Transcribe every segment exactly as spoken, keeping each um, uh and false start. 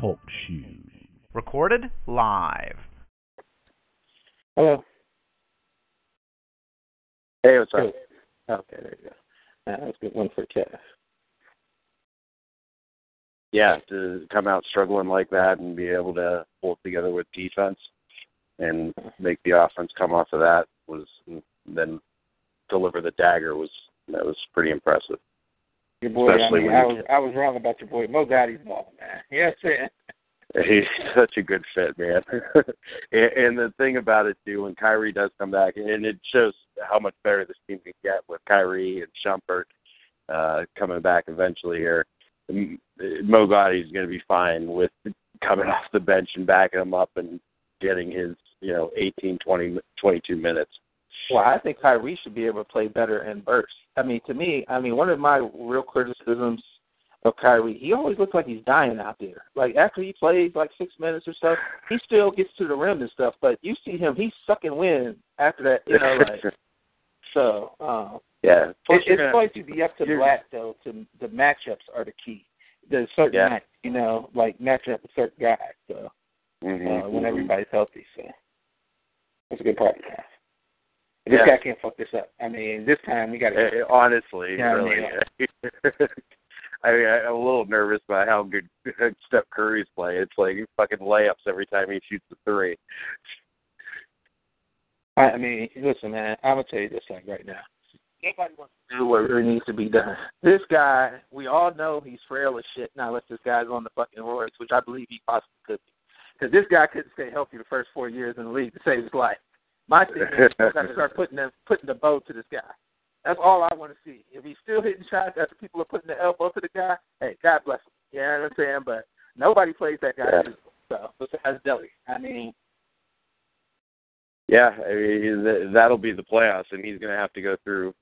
Talk shoes. Recorded live. Hello. Hey, what's up? Okay, there you go. That's a good one for Kev. Yeah, to come out struggling like that and be able to pull together with defense and make the offense come off of that was, and then deliver the dagger was that was pretty impressive. Your boy, Especially I, mean, when I was you, I was wrong about your boy Mo Gotti's ball, man. Yes, sir. He's such a good fit, man. and, and the thing about it, too, when Kyrie does come back, and it shows how much better this team can get with Kyrie and Shumpert uh, coming back eventually here. Mo Gotti's going to be fine with coming off the bench and backing him up and getting his, you know, eighteen, twenty, twenty-two minutes. Well, I think Kyrie should be able to play better in bursts. I mean, to me, I mean, one of my real criticisms of Kyrie, he always looks like he's dying out there. Like, after he plays, like, six minutes or stuff, he still gets to the rim and stuff, but you see him, he's sucking wind after that, you know, like, so. Um, yeah. It, it's going to be up to the lat, though. To, the matchups are the key. The certain, yeah. match, you know, like, matchup with certain guys, so, mm-hmm. uh, when everybody's healthy, so. That's a good part of that. This yeah. guy can't fuck this up. I mean, this time we got to. Honestly, you know, really. I mean, I mean, I'm a little nervous about how good Steph Curry's playing. It's like he fucking layups every time he shoots a three. I mean, listen, man, I'm going to tell you this thing right now. Nobody wants to do what really needs to be done. This guy, we all know he's frail as shit now, unless this guy's on the fucking roids, which I believe he possibly could be. Because this guy couldn't stay healthy the first four years in the league to save his life. My thing is, we've got to start putting the, putting the bow to this guy. That's all I want to see. If he's still hitting shots after people are putting the elbow to the guy, hey, God bless him. You know what I'm saying? But nobody plays that guy. Yeah. So, besides Delly. I mean. Yeah, I mean, that'll be the playoffs, and he's going to have to go through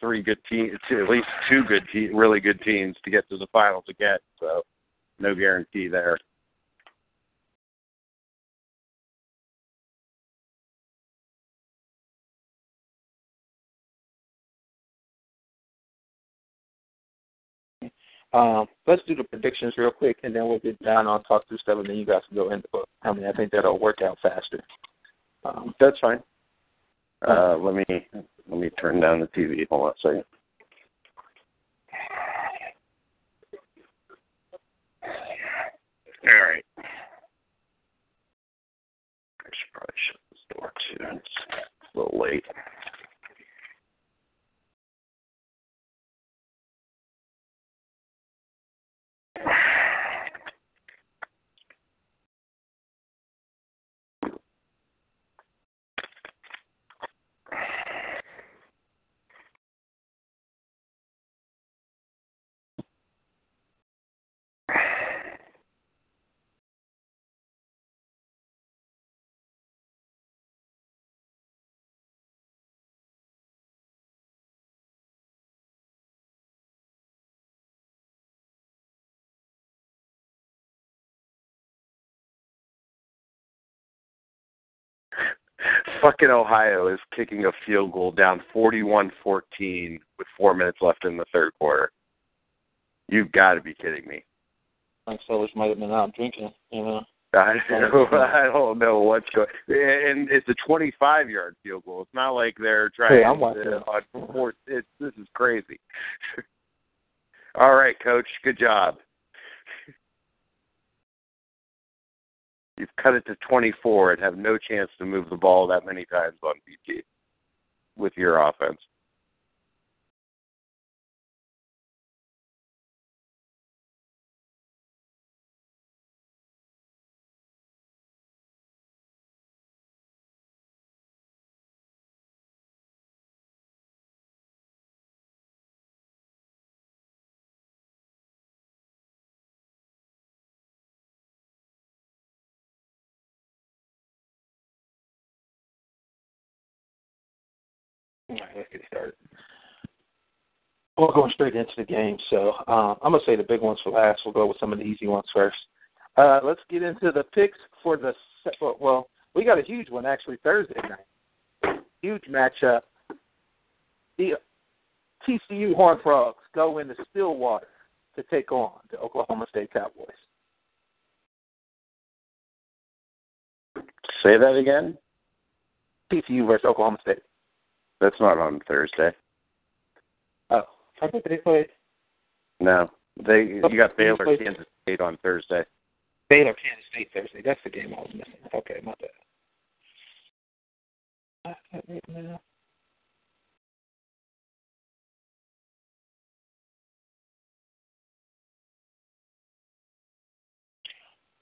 three good teams, at least two good, te- really good teams to get to the finals again. So, no guarantee there. Um, let's do the predictions real quick, and then we'll get down on talk through stuff, and then you guys can go in the book. I mean, I think that'll work out faster. Um, That's fine. Uh, let me let me turn down the T V. Hold on a second. All right. I should probably shut this door too. It's a little late. Fucking Ohio is kicking a field goal down forty-one fourteen with four minutes left in the third quarter. You've got to be kidding me. Like, fellas might have been out drinking, you know. I don't, I don't know what's going on. And it's a twenty-five-yard field goal. It's not like they're trying hey, I'm to – uh, this is crazy. All right, Coach, good job. You've cut it to twenty-four and have no chance to move the ball that many times on B T with your offense. All right, let's get started. We're going straight into the game, so um, I'm going to say the big ones for last. We'll go with some of the easy ones first. Uh, let's get into the picks for the – well, we got a huge one, actually, Thursday night. Huge matchup. The T C U Horned Frogs go into Stillwater to take on the Oklahoma State Cowboys. Say that again? T C U versus Oklahoma State. That's not on Thursday. Oh, I thought they played. No, they you got Baylor, Kansas State on Thursday. Baylor, Kansas State Thursday. That's the game I was missing. Okay, my bad.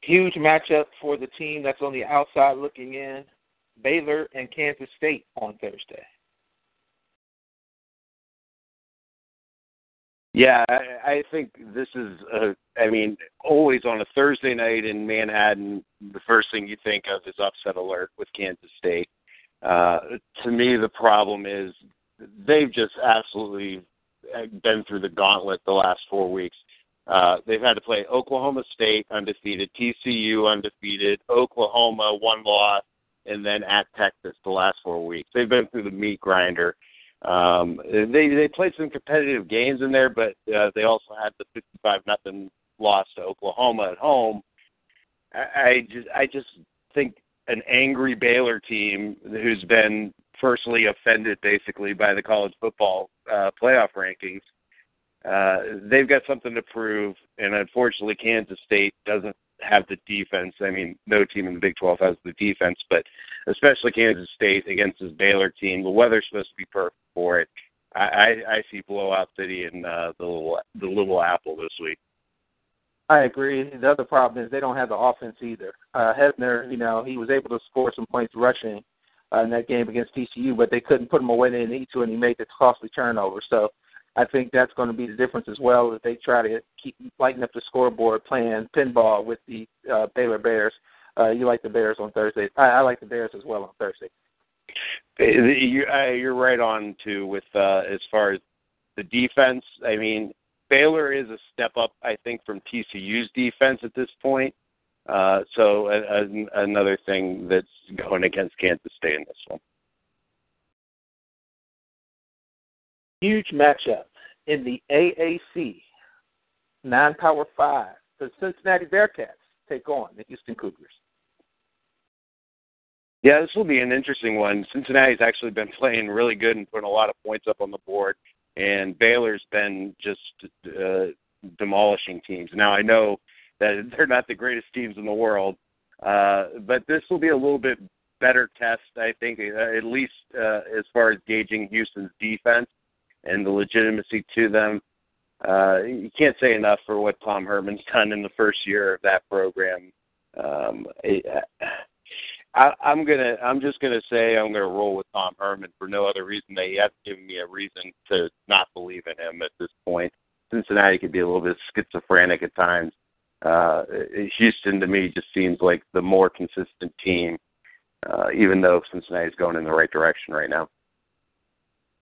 Huge matchup for the team that's on the outside looking in. Baylor and Kansas State on Thursday. Yeah, I, I think this is, a, I mean, always on a Thursday night in Manhattan, the first thing you think of is upset alert with Kansas State. Uh, to me, the problem is they've just absolutely been through the gauntlet the last four weeks. Uh, they've had to play Oklahoma State undefeated, T C U undefeated, Oklahoma one loss, and then at Texas the last four weeks. They've been through the meat grinder. Um, they they played some competitive games in there, but uh, they also had the fifty-five nothing loss to Oklahoma at home. I, I just I just think an angry Baylor team who's been personally offended basically by the college football uh, playoff rankings. Uh, they've got something to prove, and unfortunately Kansas State doesn't have the defense. I mean, no team in the Big twelve has the defense, but especially Kansas State against this Baylor team. The weather's supposed to be perfect for it. I, I, I see blowout city in uh, the little the Little Apple this week. I agree. The other problem is they don't have the offense either. Uh, Hebner, you know, he was able to score some points rushing uh, in that game against T C U, but they couldn't put him away they didn't need to, and he made the costly turnover. So I think that's going to be the difference as well, if they try to keep lighting up the scoreboard playing pinball with the uh, Baylor Bears. Uh, you like the Bears on Thursday. I, I like the Bears as well on Thursday. You're right on, too, with uh, as far as the defense. I mean, Baylor is a step up, I think, from T C U's defense at this point. Uh, so a, a, another thing that's going against Kansas State in this one. Huge matchup in the A A C, non-power five. The Cincinnati Bearcats take on the Houston Cougars. Yeah, this will be an interesting one. Cincinnati's actually been playing really good and putting a lot of points up on the board, and Baylor's been just uh, demolishing teams. Now, I know that they're not the greatest teams in the world, uh, but this will be a little bit better test, I think, at least uh, as far as gauging Houston's defense and the legitimacy to them. Uh, you can't say enough for what Tom Herman's done in the first year of that program. Um, I, I'm gonna, I'm just gonna say I'm gonna roll with Tom Herman for no other reason that he hasn't given me a reason to not believe in him at this point. Cincinnati could be a little bit schizophrenic at times. Uh, Houston to me just seems like the more consistent team, uh, even though Cincinnati's going in the right direction right now.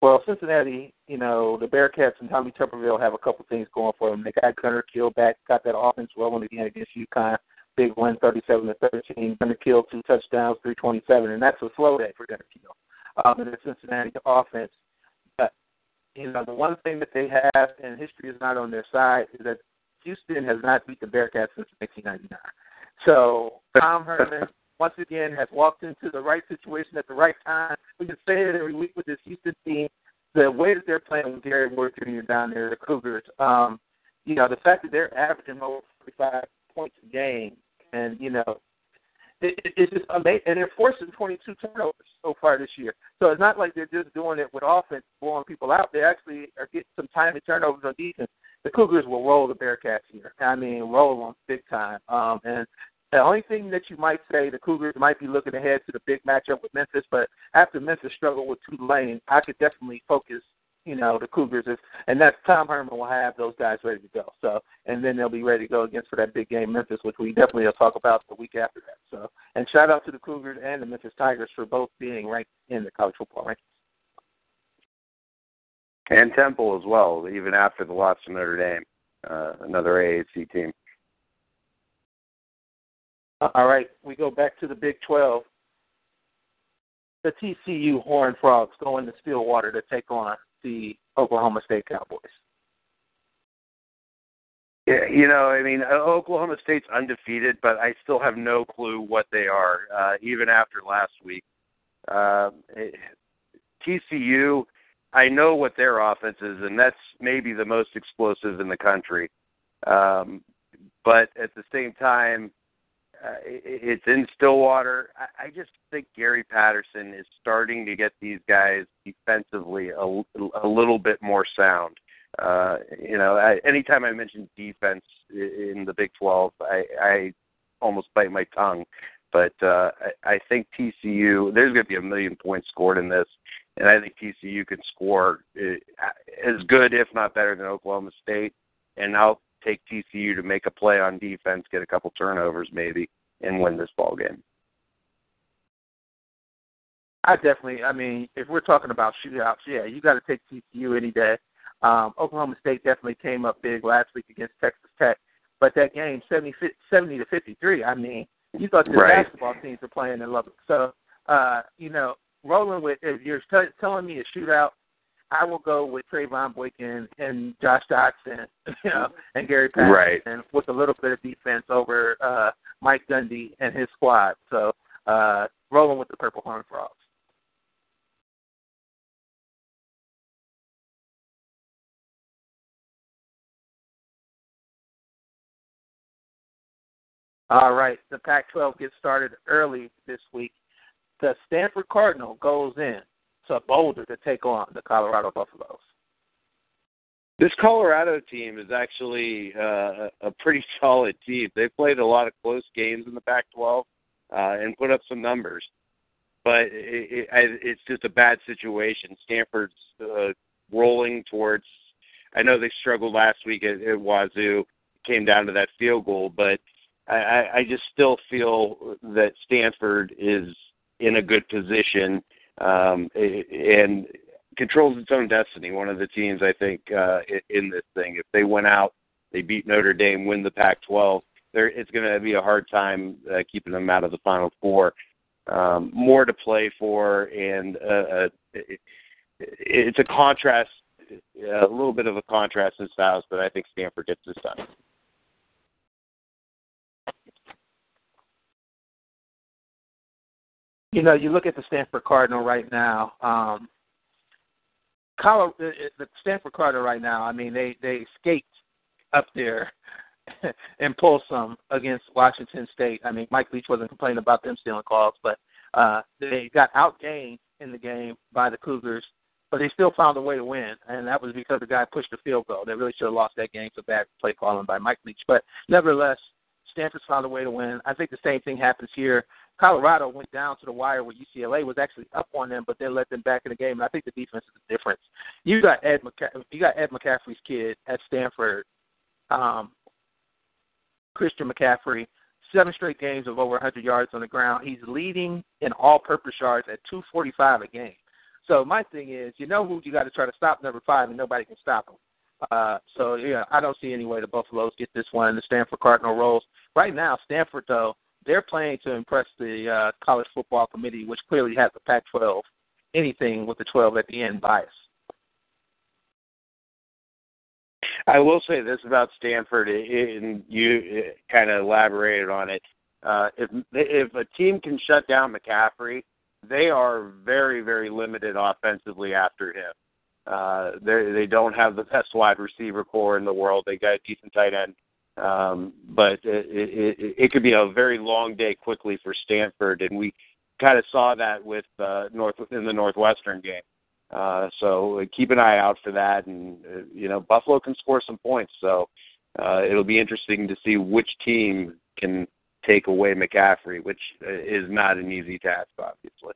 Well, Cincinnati, you know, the Bearcats and Tommy Tuberville have a couple things going for them. They got Gunnar Kill back, got that offense rolling again against UConn. Big win, thirty-seven to thirteen. Gunnar Kill, two touchdowns, three twenty-seven, and that's a slow day for Gunnar Kill. Um, and the Cincinnati offense, but, you know, the one thing that they have, and history is not on their side, is that Houston has not beat the Bearcats since nineteen ninety-nine. So Tom Herman once again has walked into the right situation at the right time. We can say it every week with this Houston team. The way that they're playing with Gary Ward Junior down there, the Cougars, um, you know, the fact that they're averaging over forty-five points a game, and, you know, it, it, it's just amazing. And they're forcing twenty-two turnovers so far this year. So it's not like they're just doing it with offense, blowing people out. They actually are getting some timely turnovers on defense. The Cougars will roll the Bearcats here. I mean, roll them big time. Um, and the only thing that you might say, the Cougars might be looking ahead to the big matchup with Memphis, but after Memphis struggled with Tulane, I could definitely focus, you know, the Cougars. If, and that's Tom Herman will have those guys ready to go. So, and then they'll be ready to go against for that big game Memphis, which we definitely will talk about the week after that. So, and shout out to the Cougars and the Memphis Tigers for both being ranked in the college football rankings. And Temple as well, even after the loss to Notre Dame, uh, another A A C team. All right, we go back to the Big twelve. The T C U Horned Frogs go into Stillwater to take on the Oklahoma State Cowboys. Yeah, you know, I mean, Oklahoma State's undefeated, but I still have no clue what they are, uh, even after last week. Uh, T C U, I know what their offense is, and that's maybe the most explosive in the country. Um, but at the same time, uh, it's in Stillwater. I just think Gary Patterson is starting to get these guys defensively a, a little bit more sound. Uh, you know, I, anytime I mention defense in the Big twelve, I, I almost bite my tongue. But uh, I, I think T C U, there's going to be a million points scored in this, and I think T C U can score as good, if not better, than Oklahoma State. And I'll take T C U to make a play on defense, get a couple turnovers maybe, and win this ball game. I definitely, I mean, if we're talking about shootouts, yeah, you got to take T C U any day. Um, Oklahoma State definitely came up big last week against Texas Tech, but that game, seventy to fifty-three, I mean, you thought the right. basketball teams were playing in Lubbock. So, uh, you know, rolling with, if you're t- telling me a shootout, I will go with Trayvon Boykin and Josh Dodson, you know, and Gary Patterson right. with a little bit of defense over uh, Mike Gundy and his squad. So, uh, rolling with the Purple Horned Frogs. All right, the Pac twelve gets started early this week. The Stanford Cardinal goes in to Boulder to take on the Colorado Buffaloes. This Colorado team is actually uh, a pretty solid team. They played a lot of close games in the Pac twelve uh, and put up some numbers, but it, it, it's just a bad situation. Stanford's uh, rolling towards – I know they struggled last week at, at Wazoo, came down to that field goal, but – I, I just still feel that Stanford is in a good position um, and controls its own destiny. One of the teams, I think, uh, in this thing. If they went out, they beat Notre Dame, win the Pac twelve, it's going to be a hard time uh, keeping them out of the Final Four. Um, more to play for, and uh, it, it's a contrast, a little bit of a contrast in styles, but I think Stanford gets this done. You know, you look at the Stanford Cardinal right now. Um, Colorado, the Stanford Cardinal right now, I mean, they, they escaped up there and pulled some against Washington State. I mean, Mike Leach wasn't complaining about them stealing calls, but uh, they got outgained in the game by the Cougars, but they still found a way to win, and that was because the guy pushed the field goal. They really should have lost that game for bad play calling by Mike Leach. But nevertheless, Stanford's found a way to win. I think the same thing happens here. Colorado went down to the wire where U C L A was actually up on them, but then let them back in the game. And I think the defense is the difference. You got Ed, McCaff- you got Ed McCaffrey's kid at Stanford, um, Christian McCaffrey, seven straight games of over one hundred yards on the ground. He's leading in all-purpose yards at two forty-five a game. So my thing is, you know who you got to try to stop number five, and nobody can stop him. Uh, so yeah, I don't see any way the Buffaloes get this one. The Stanford Cardinal rolls right now. Stanford though. They're playing to impress the uh, college football committee, which clearly has the Pac twelve, anything with the twelve at the end bias. I will say this about Stanford, and you kind of elaborated on it. Uh, if, if a team can shut down McCaffrey, they are very, very limited offensively after him. Uh, they don't have the best wide receiver core in the world. They got a decent tight end. Um, but it, it, it could be a very long day quickly for Stanford, and we kind of saw that with uh, North in the Northwestern game. Uh, so keep an eye out for that, and uh, you know Buffalo can score some points. So uh, it'll be interesting to see which team can take away McCaffrey, which is not an easy task, obviously.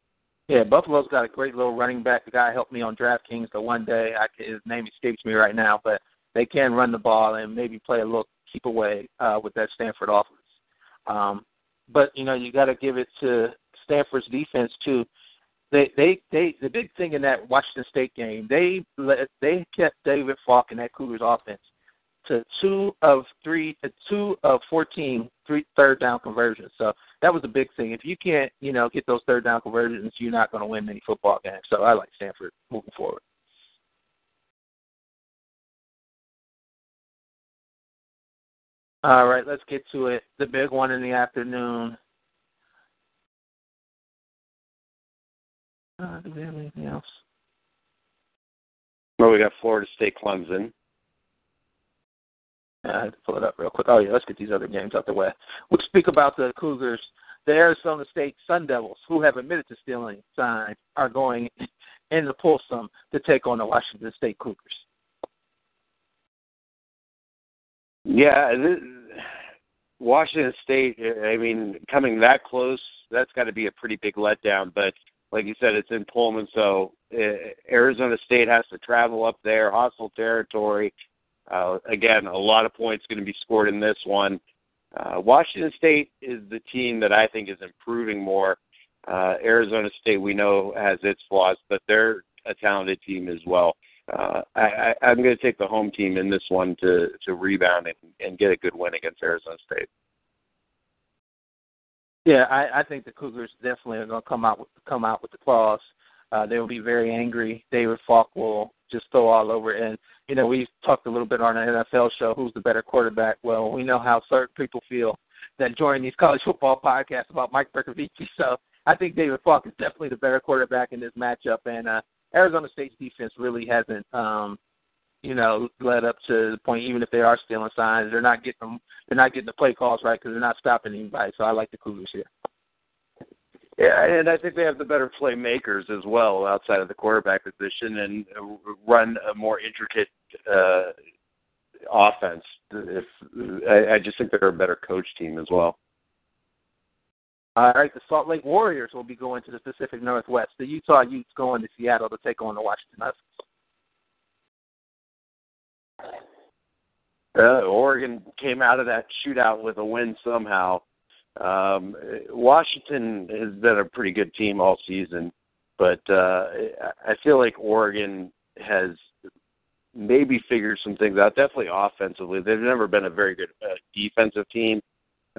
Yeah, Buffalo's got a great little running back. The guy helped me on DraftKings the one day. I, his name escapes me right now, but they can run the ball and maybe play a little. Keep away uh, with that Stanford offense. Um, but, you know, you got to give it to Stanford's defense, too. they, they, they the big thing in that Washington State game, they let, they kept David Falk and that Cougars offense to two of three, to two of fourteen three third down conversions. So that was the big thing. If you can't, you know, get those third down conversions, you're not going to win many football games. So I like Stanford moving forward. All right, let's get to it. The big one in the afternoon. Uh, do we have anything else? Well, we got Florida State, Clemson. I had to pull it up real quick. Oh, yeah, let's get these other games out the way. We'll speak about the Cougars. The Arizona State Sun Devils, who have admitted to stealing signs, are going in the Pulsum to take on the Washington State Cougars. Yeah, this, Washington State, I mean, coming that close, that's got to be a pretty big letdown. But like you said, it's in Pullman, so Arizona State has to travel up there, hostile territory. Uh, again, a lot of points going to be scored in this one. Uh, Washington State is the team that I think is improving more. Uh, Arizona State, we know, has its flaws, but they're a talented team as well. Uh, I, I, I'm going to take the home team in this one to, to rebound and, and get a good win against Arizona State. Yeah, I, I think the Cougars definitely are going to come out with, come out with the claws. Uh, they will be very angry. David Falk will just throw all over. And, you know, we talked a little bit on our N F L show, who's the better quarterback. Well, we know how certain people feel that join these college football podcasts about Mike Bercovici. So I think David Falk is definitely the better quarterback in this matchup. And, uh, Arizona State's defense really hasn't, um, you know, led up to the point. Even if they are stealing signs, they're not getting them, they're not getting the play calls right because they're not stopping anybody. So I like the Cougars here. Yeah, and I think they have the better playmakers as well outside of the quarterback position and run a more intricate uh, offense. If I, I just think they're a better coach team as well. All right, the Salt Lake Warriors will be going to the Pacific Northwest. The Utah Utes going to Seattle to take on the Washington Huskies. Uh, Oregon came out of that shootout with a win somehow. Um, Washington has been a pretty good team all season, but uh, I feel like Oregon has maybe figured some things out, definitely offensively. They've never been a very good uh, defensive team,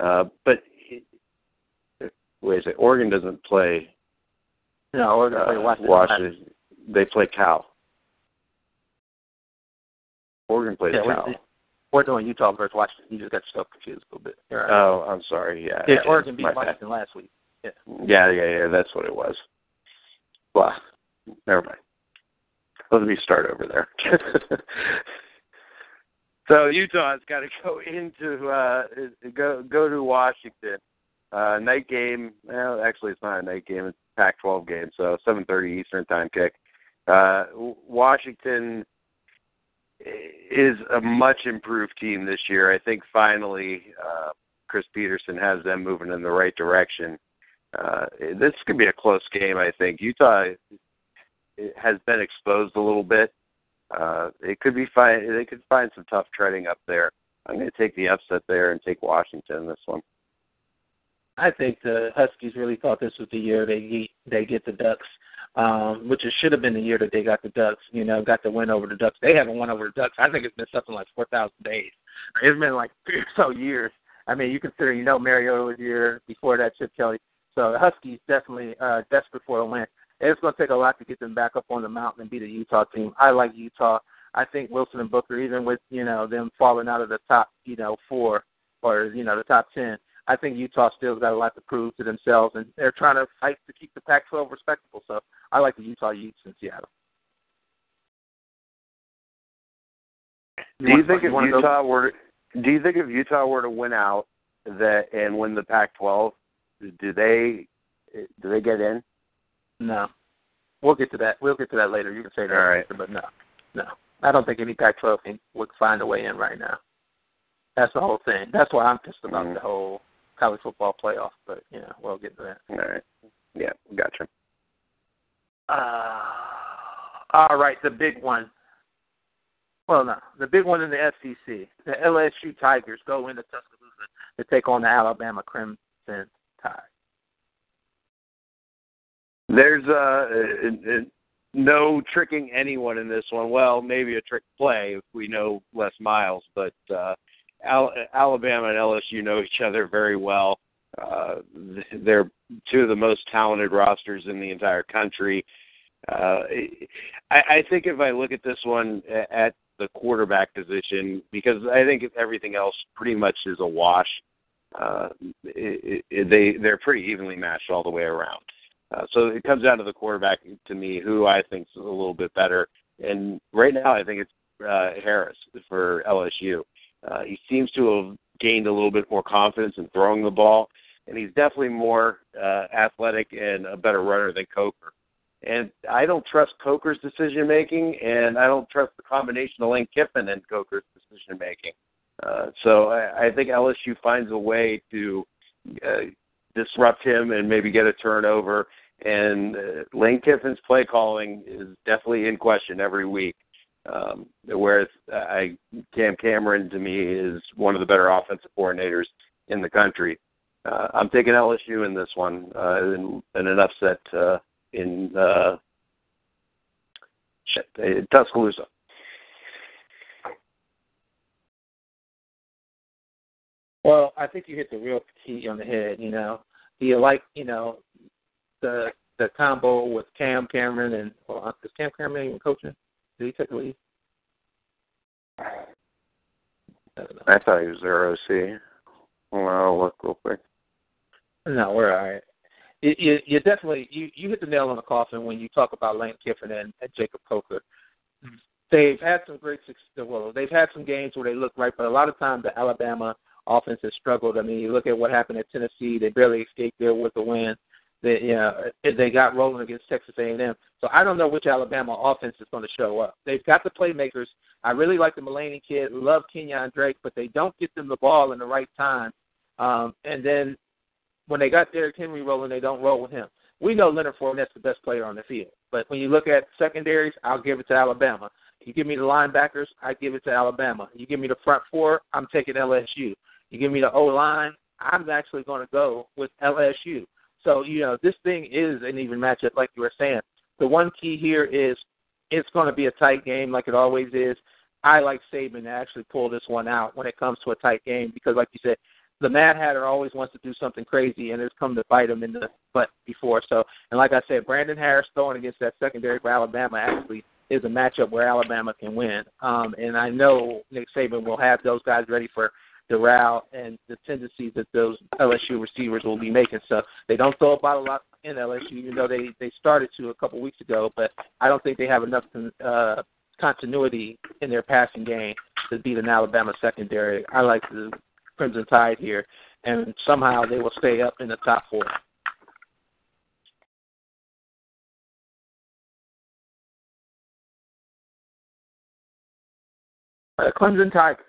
uh, but Wait a second. Oregon doesn't play. No, Oregon uh, play Washington. Washington. They play Cal. Oregon plays yeah, Cal. We're doing Utah versus Washington. You just got yourself confused a little bit. Right. Oh, I'm sorry. Yeah. Yeah, yeah. Oregon beat My Washington bad. last week. Yeah. yeah, yeah, yeah. That's what it was. Blah. Never mind. Let me start over there. So Utah's got to go into uh, go go to Washington. Uh, night game, well, actually it's not a night game, it's a Pac twelve game, so seven thirty Eastern time kick. Uh, Washington is a much improved team this year. I think finally uh, Chris Peterson has them moving in the right direction. Uh, this could be a close game, I think. Utah has been exposed a little bit. Uh, it could be fine. They could find some tough treading up there. I'm going to take the upset there and take Washington in this one. I think the Huskies really thought this was the year they get, they get the Ducks, um, which it should have been the year that they got the Ducks, you know, got the win over the Ducks. They haven't won over the Ducks. I think it's been something like four thousand days. It's been like three or so years. I mean, you consider, you know, Mariota was here before that, Chip Kelly. So the Huskies definitely uh, desperate for a win. It's going to take a lot to get them back up on the mountain and beat a Utah team. I like Utah. I think Wilson and Booker, even with, you know, them falling out of the top, you know, four or, you know, the top ten, I think Utah still's got a lot to prove to themselves, and they're trying to fight to keep the Pac twelve respectable. So I like the Utah Utes in Seattle. Do you, you think if Utah were do you think if Utah were to win out that and win the Pac twelve, do they do they get in? No, we'll get to that. We'll get to that later. You can say that, all right, later, but no, no, I don't think any Pac twelve can would find a way in right now. That's the whole thing. That's why I'm pissed about mm-hmm. the whole college football playoff, but, you know, we'll get to that. All right. Yeah, gotcha. Uh, all right, the big one. Well, no, the big one in the S E C. The L S U Tigers go into Tuscaloosa to take on the Alabama Crimson Tide. There's uh, no tricking anyone in this one. Well, maybe a trick play if we know Les Miles, but uh, Al- Alabama and L S U know each other very well. Uh, they're two of the most talented rosters in the entire country. Uh, I, I think if I look at this one at the quarterback position, because I think everything else pretty much is a wash. Uh, it, it, they they're pretty evenly matched all the way around. Uh, so it comes down to the quarterback to me, who I think is a little bit better. And right now, I think it's uh, Harris for L S U. Uh, he seems to have gained a little bit more confidence in throwing the ball, and he's definitely more uh, athletic and a better runner than Coker. And I don't trust Coker's decision-making, and I don't trust the combination of Lane Kiffin and Coker's decision-making. Uh, so I, I think L S U finds a way to uh, disrupt him and maybe get a turnover. And uh, Lane Kiffin's play calling is definitely in question every week, um, whereas I, Cam Cameron, to me, is one of the better offensive coordinators in the country. Uh, I'm taking L S U in this one uh, in, in an upset uh in uh, Tuscaloosa. Well, I think you hit the real key on the head, you know. You like, you know, the the combo with Cam Cameron and well, – is Cam Cameron even coaching? Did he take the lead? I don't know. I thought he was their O C. Well, I'll look real quick. No, we're all right. You, you, you definitely you, you hit the nail on the coffin when you talk about Lane Kiffin and, and Jacob Coker. They've had some great success. Well, they've had some games where they look right, but a lot of times the Alabama offense has struggled. I mean, you look at what happened at Tennessee; they barely escaped there with the win. They, you know, they got rolling against Texas A and M. So I don't know which Alabama offense is going to show up. They've got the playmakers. I really like the Mulaney kid. Love Kenyon Drake, but they don't get them the ball in the right time, um, and then. When they got Derrick Henry rolling, they don't roll with him. We know Leonard Fournette's the best player on the field. But when you look at secondaries, I'll give it to Alabama. You give me the linebackers, I give it to Alabama. You give me the front four, I'm taking L S U. You give me the O-line, I'm actually going to go with L S U. So, you know, this thing is an even matchup like you were saying. The one key here is it's going to be a tight game like it always is. I like Saban to actually pull this one out when it comes to a tight game because, like you said, the Mad Hatter always wants to do something crazy, and it's come to bite him in the butt before. So, and like I said, Brandon Harris throwing against that secondary for Alabama actually is a matchup where Alabama can win. Um, and I know Nick Saban will have those guys ready for the route and the tendencies that those L S U receivers will be making. So they don't throw about a lot in L S U, even though they, they started to a couple weeks ago. But I don't think they have enough uh, continuity in their passing game to beat an Alabama secondary. I like the Crimson Tide here, and somehow they will stay up in the top four. The Clemson Tigers,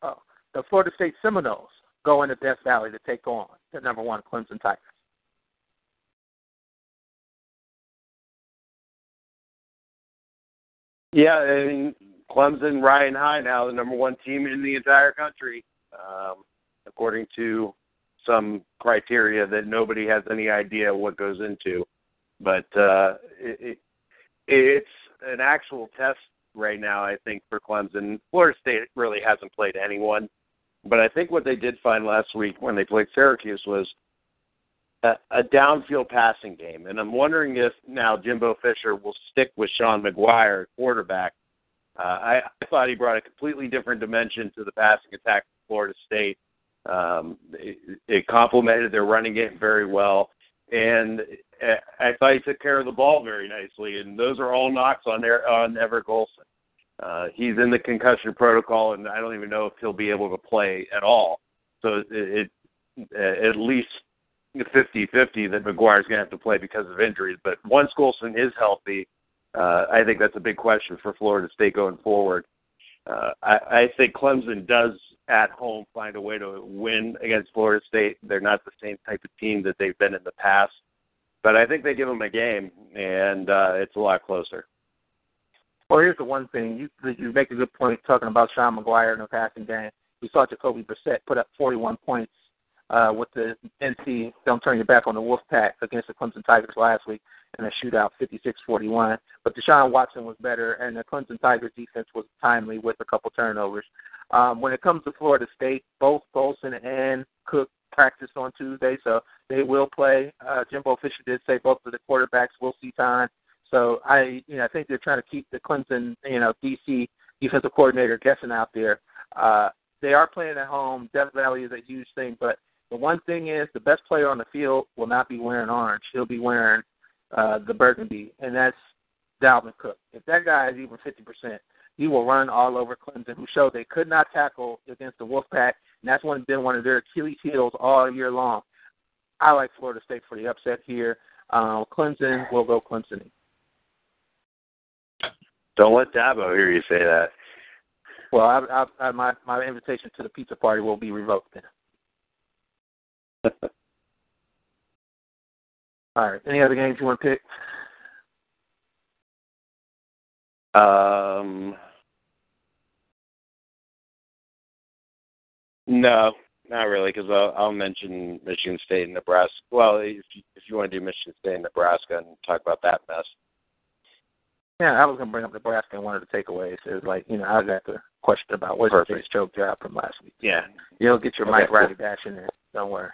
oh, the Florida State Seminoles go into Death Valley to take on the number one Clemson Tigers. Yeah, I mean, Clemson riding high now, the number one team in the entire country. Um, according to some criteria that nobody has any idea what goes into. But uh, it, it, it's an actual test right now, I think, for Clemson. Florida State really hasn't played anyone. But I think what they did find last week when they played Syracuse was a, a downfield passing game. And I'm wondering if now Jimbo Fisher will stick with Sean McGuire, quarterback. Uh, I, I thought he brought a completely different dimension to the passing attack. Florida State. Um, it, it complemented their running game very well. And I thought he took care of the ball very nicely. And those are all knocks on, their, on Everett Golson. Uh, he's in the concussion protocol, and I don't even know if he'll be able to play at all. So it, it at least fifty-fifty that McGuire's going to have to play because of injuries. But once Golson is healthy, uh, I think that's a big question for Florida State going forward. Uh, I, I think Clemson does at home find a way to win against Florida State. They're not the same type of team that they've been in the past. But I think they give them a game, and uh, it's a lot closer. Well, here's the one thing. You, you make a good point talking about Sean McGuire in the passing game. We saw Jacoby Brissett put up forty-one points uh, with the N C, don't turn your back on the Wolfpack against the Clemson Tigers last week in a shootout, fifty-six forty-one. But Deshaun Watson was better, and the Clemson Tigers defense was timely with a couple turnovers. Um, when it comes to Florida State, both Bolson and Cook practiced on Tuesday, so they will play. Uh, Jimbo Fisher did say both of the quarterbacks will see time. So I, you know, I think they're trying to keep the Clemson, you know, D C defensive coordinator guessing out there. Uh, they are playing at home. Death Valley is a huge thing, but the one thing is the best player on the field will not be wearing orange. He'll be wearing uh, the burgundy, and that's Dalvin Cook. If that guy is even fifty percent, he will run all over Clemson, who showed they could not tackle against the Wolfpack, and that's one, been one of their Achilles heels all year long. I like Florida State for the upset here. Uh, Clemson will go Clemsoning. Don't let Dabo hear you say that. Well, I, I, I, my my invitation to the pizza party will be revoked then. All right. Any other games you want to pick? Um, no, not really, because I'll, I'll mention Michigan State and Nebraska. Well, if you, if you want to do Michigan State and Nebraska and talk about that mess. Yeah, I was going to bring up Nebraska in one of the takeaways. It was like, you know, I got the question about what's the face choke job from last week. Yeah. You'll get your okay, Mike Riley cool. Dash in there. Don't worry.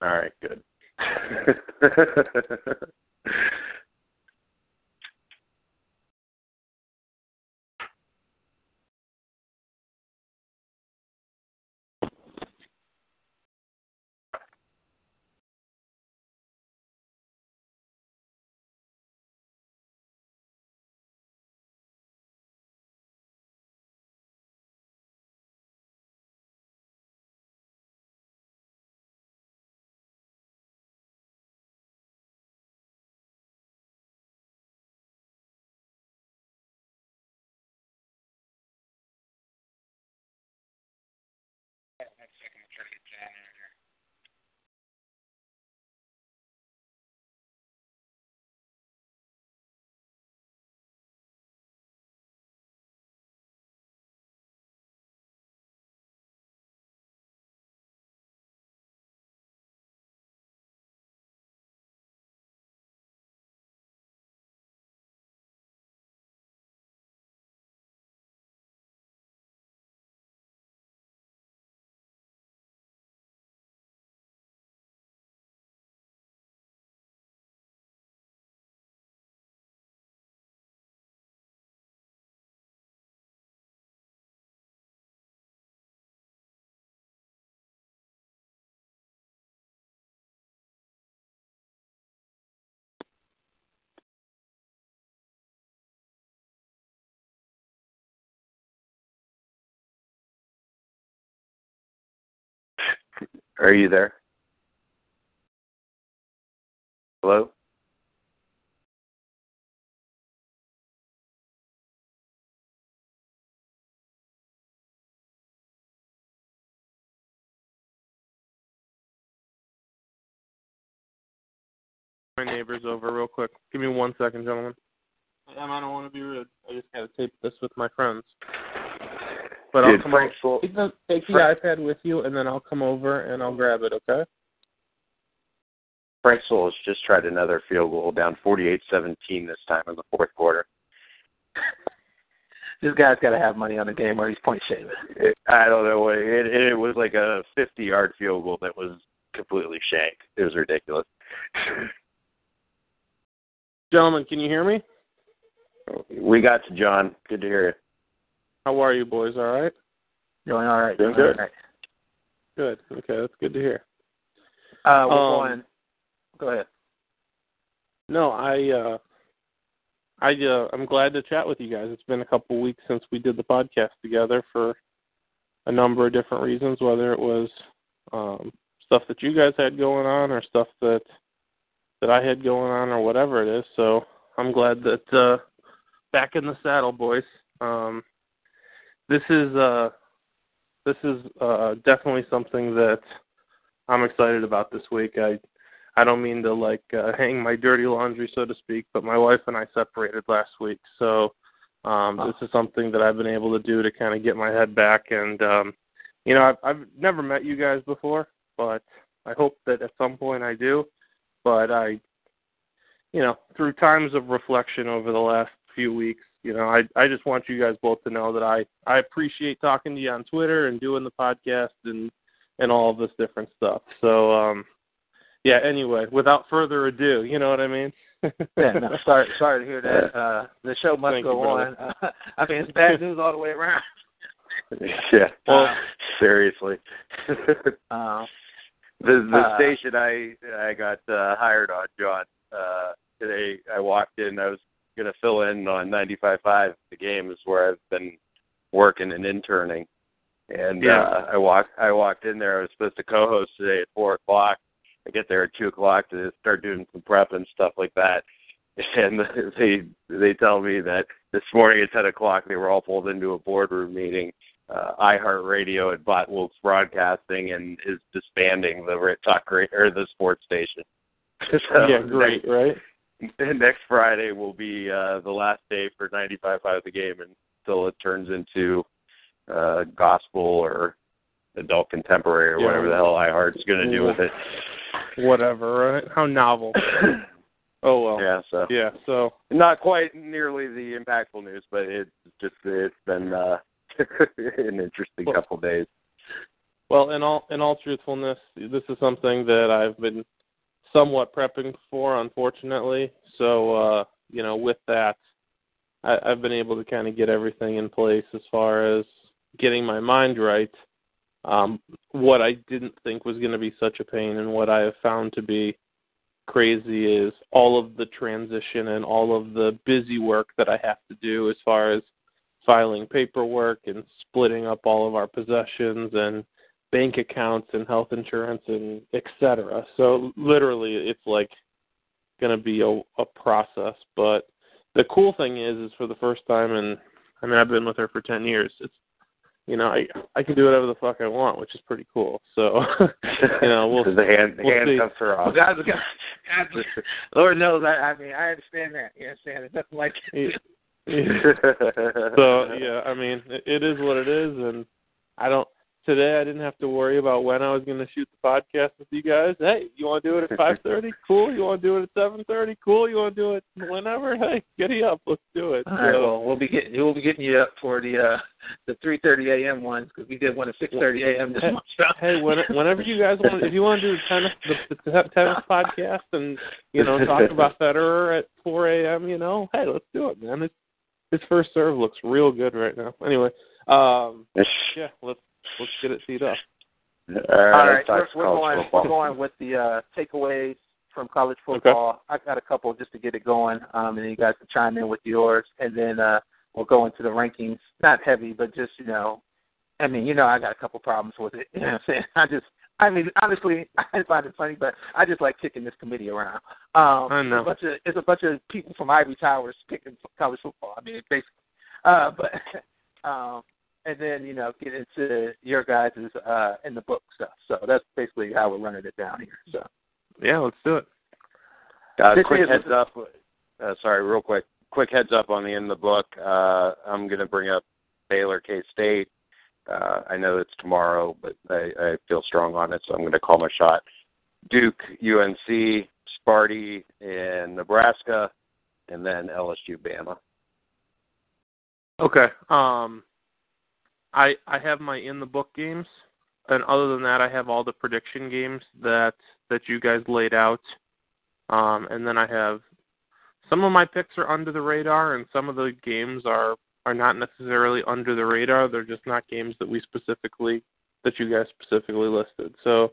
All right, good. Are you there? Hello? My neighbor's over real quick. Give me one second, gentlemen. I don't want to be rude. I just got to tape this with my friends. But I'll Dude, come Frank, over. Take the, take the Frank, iPad with you, and then I'll come over and I'll grab it, okay? Frank Soles just tried another field goal, down forty-eight seventeen this time in the fourth quarter. This guy's got to have money on the game or he's point shaving. It, I don't know. It, it was like a fifty-yard field goal that was completely shanked. It was ridiculous. Gentlemen, can you hear me? We got you, John. Good to hear you. How are you, boys? All right? Doing all right. Doing good. Right. Good. Okay, that's good to hear. Uh, we're um, going. Go ahead. No, I, uh, I, uh, I'm glad to chat with you guys. It's been a couple weeks since we did the podcast together for a number of different reasons, whether it was um, stuff that you guys had going on or stuff that that I had going on or whatever it is. So I'm glad that uh, back in the saddle, boys. Um, This is uh, this is uh, definitely something that I'm excited about this week. I I don't mean to like uh, hang my dirty laundry, so to speak, but my wife and I separated last week, so um, wow. This is something that I've been able to do to kind of get my head back. And um, you know, I've, I've never met you guys before, but I hope that at some point I do. But I, you know, through times of reflection over the last few weeks, you know, I I just want you guys both to know that I, I appreciate talking to you on Twitter and doing the podcast and, and all of this different stuff. So, um, yeah, anyway, without further ado, you know what I mean? yeah, no, sorry, sorry to hear that. Uh, the show must Thank go you, on. Uh, I mean, it's bad news all the way around. Yeah, well, uh, seriously. uh, the the uh, station I I got uh, hired on, John, uh, today I walked in. I was going to fill in on ninety-five point five. The game is where I've been working and interning. And yeah. uh, I walked I walked in there. I was supposed to co-host today at four o'clock. I get there at two o'clock to start doing some prep and stuff like that. And they they tell me that this morning at ten o'clock they were all pulled into a boardroom meeting. Uh, iHeartRadio had bought Wilkes Broadcasting and is disbanding the talk or the sports station. So yeah, great, next, right? Next Friday will be uh, the last day for ninety-five point five The Game until it turns into uh, gospel or adult contemporary or yeah. whatever the hell iHeart's going to do with it. Whatever, right? How novel. Oh, well. Yeah, so. Yeah, so. Not quite nearly the impactful news, but it's just, it's been uh, an interesting well, couple days. Well, in all in all truthfulness, this is something that I've been somewhat prepping for, unfortunately. So, uh, you know, with that, I, I've been able to kind of get everything in place as far as getting my mind right. Um, what I didn't think was going to be such a pain and what I have found to be crazy is all of the transition and all of the busy work that I have to do as far as filing paperwork and splitting up all of our possessions and bank accounts and health insurance and et cetera. So literally it's like going to be a, a process. But the cool thing is, is for the first time in, I mean, I've been with her for ten years. It's, you know, I I can do whatever the fuck I want, which is pretty cool. So, you know, we'll the hand the we'll handcuffs are off. God, God, God, Lord knows, I, I mean, I understand that. You understand? It's nothing like it. So, yeah, I mean, it, it is what it is, and I don't. Today, I didn't have to worry about when I was going to shoot the podcast with you guys. Hey, you want to do it at five thirty? Cool. You want to do it at seven thirty? Cool. You want to do it whenever? Hey, giddy up. Let's do it. All so, right. Well, we'll be getting we'll be getting you up for the uh, the three thirty a.m. ones because we did one at six thirty a.m. this month. Hey, when, whenever you guys want, if you want to do the tennis the, the tennis podcast and you know talk about Federer at four a.m., you know, hey, let's do it, man. It's, his first serve looks real good right now. Anyway, um, yeah, let's. Let's get it teed up. All right, All right we're, we're, going, we're going with the uh, takeaways from college football. Okay. I've got a couple just to get it going, um, and then you guys can chime in with yours. And then uh, we'll go into the rankings. Not heavy, but just, you know, I mean, you know I got a couple problems with it. You know what I'm saying? I just, I mean, honestly, I find it funny, but I just like kicking this committee around. Um, I know. It's a, bunch of, it's a bunch of people from Ivy Towers picking college football. I mean, basically. Uh, but, um And then, you know, get into your guys' uh, in the book stuff. So that's basically how we're running it down here. So yeah, let's do it. Uh, quick heads up. Uh, sorry, real quick. Quick heads up on the in the book. Uh, I'm going to bring up Baylor, K-State. Uh, I know it's tomorrow, but I, I feel strong on it, so I'm going to call my shot. Duke, U N C, Sparty, and Nebraska, and then L S U, Bama. Okay. Um. I, I have my in-the-book games, and other than that, I have all the prediction games that, that you guys laid out. Um, and then I have some of my picks are under the radar, and some of the games are, are not necessarily under the radar. They're just not games that we specifically, that you guys specifically listed. So,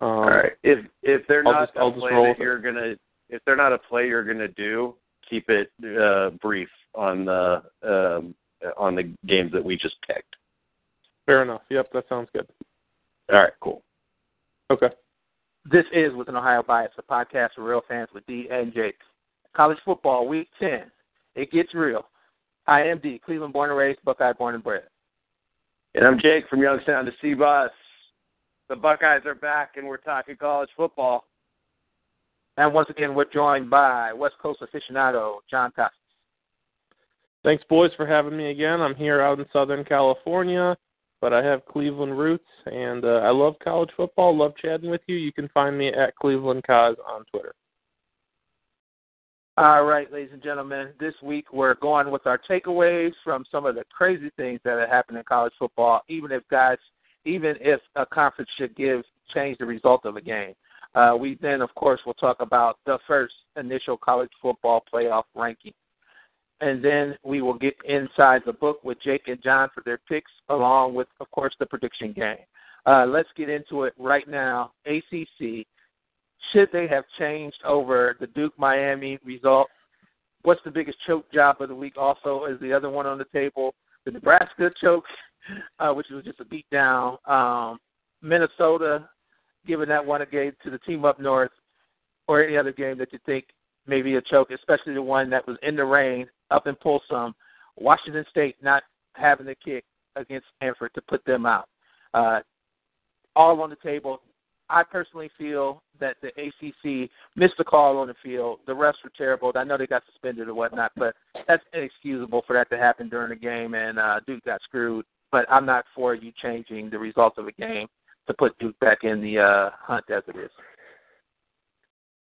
um, all right. If if they're I'll not just, a play that you're gonna, if they're not a play you're gonna do, keep it uh, brief on the um, on the games that we just picked. Fair enough. Yep, that sounds good. All right, cool. Okay. This is With an Ohio Bias, a podcast for real fans with D and Jake. College football, week ten. It gets real. I am D, Cleveland born and raised, Buckeye born and bred. And I'm Jake from Youngstown to C-Bus. The Buckeyes are back, and we're talking college football. And once again, we're joined by West Coast aficionado, John Costas. Thanks, boys, for having me again. I'm here out in Southern California. but I have Cleveland roots, and uh, I love college football. Love chatting with you. You can find me at Cleveland Cause on Twitter. All right, ladies and gentlemen, this week we're going with our takeaways from some of the crazy things that have happened in college football, even if guys, even if a conference should give change the result of a game. Uh, we then, of course, will talk about the first initial college football playoff ranking. And then we will get inside the book with Jake and John for their picks, along with, of course, the prediction game. Uh, let's get into it right now. A C C. Should they have changed over the Duke-Miami result? What's the biggest choke job of the week also is the other one on the table. The Nebraska choke, uh, which was just a beatdown. Um, Minnesota, giving that one again to the team up north, or any other game that you think may be a choke, especially the one that was in the rain, up in Folsom. Washington State not having the kick against Stanford to put them out. Uh, all on the table. I personally feel that the A C C missed the call on the field. The refs were terrible. I know they got suspended or whatnot, but that's inexcusable for that to happen during a game, and uh, Duke got screwed. But I'm not for you changing the results of a game to put Duke back in the uh, hunt as it is.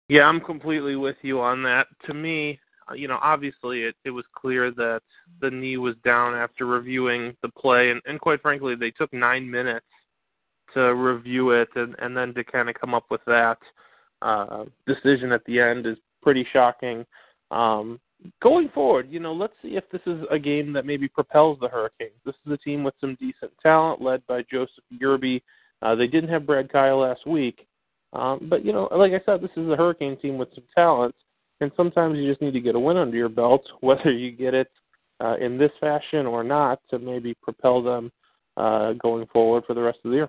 Yeah, I'm completely with you on that. To me, you know, obviously it, it was clear that the knee was down after reviewing the play, and, and quite frankly, they took nine minutes to review it, and, and then to kind of come up with that uh, decision at the end is pretty shocking. Um, going forward, you know, let's see if this is a game that maybe propels the Hurricanes. This is a team with some decent talent led by Joseph Yerby. Uh, they didn't have Brad Kyle last week. Um, but, you know, like I said, this is a Hurricane team with some talent, and sometimes you just need to get a win under your belt, whether you get it uh, in this fashion or not, to maybe propel them uh, going forward for the rest of the year.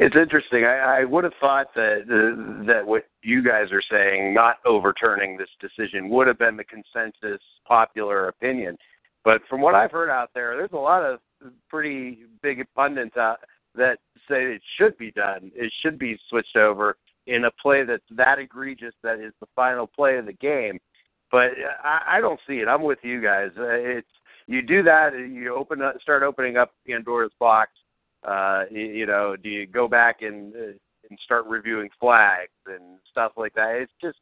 It's interesting. I, I would have thought that uh, that what you guys are saying, not overturning this decision, would have been the consensus popular opinion. But from what I've heard out there, there's a lot of pretty big pundits out that say it should be done. It should be switched over in a play that's that egregious that is the final play of the game. But I, I don't see it. I'm with you guys. It's you do that, you open up, start opening up Pandora's box. Uh, you, you know, do you go back and uh, and start reviewing flags and stuff like that? It's just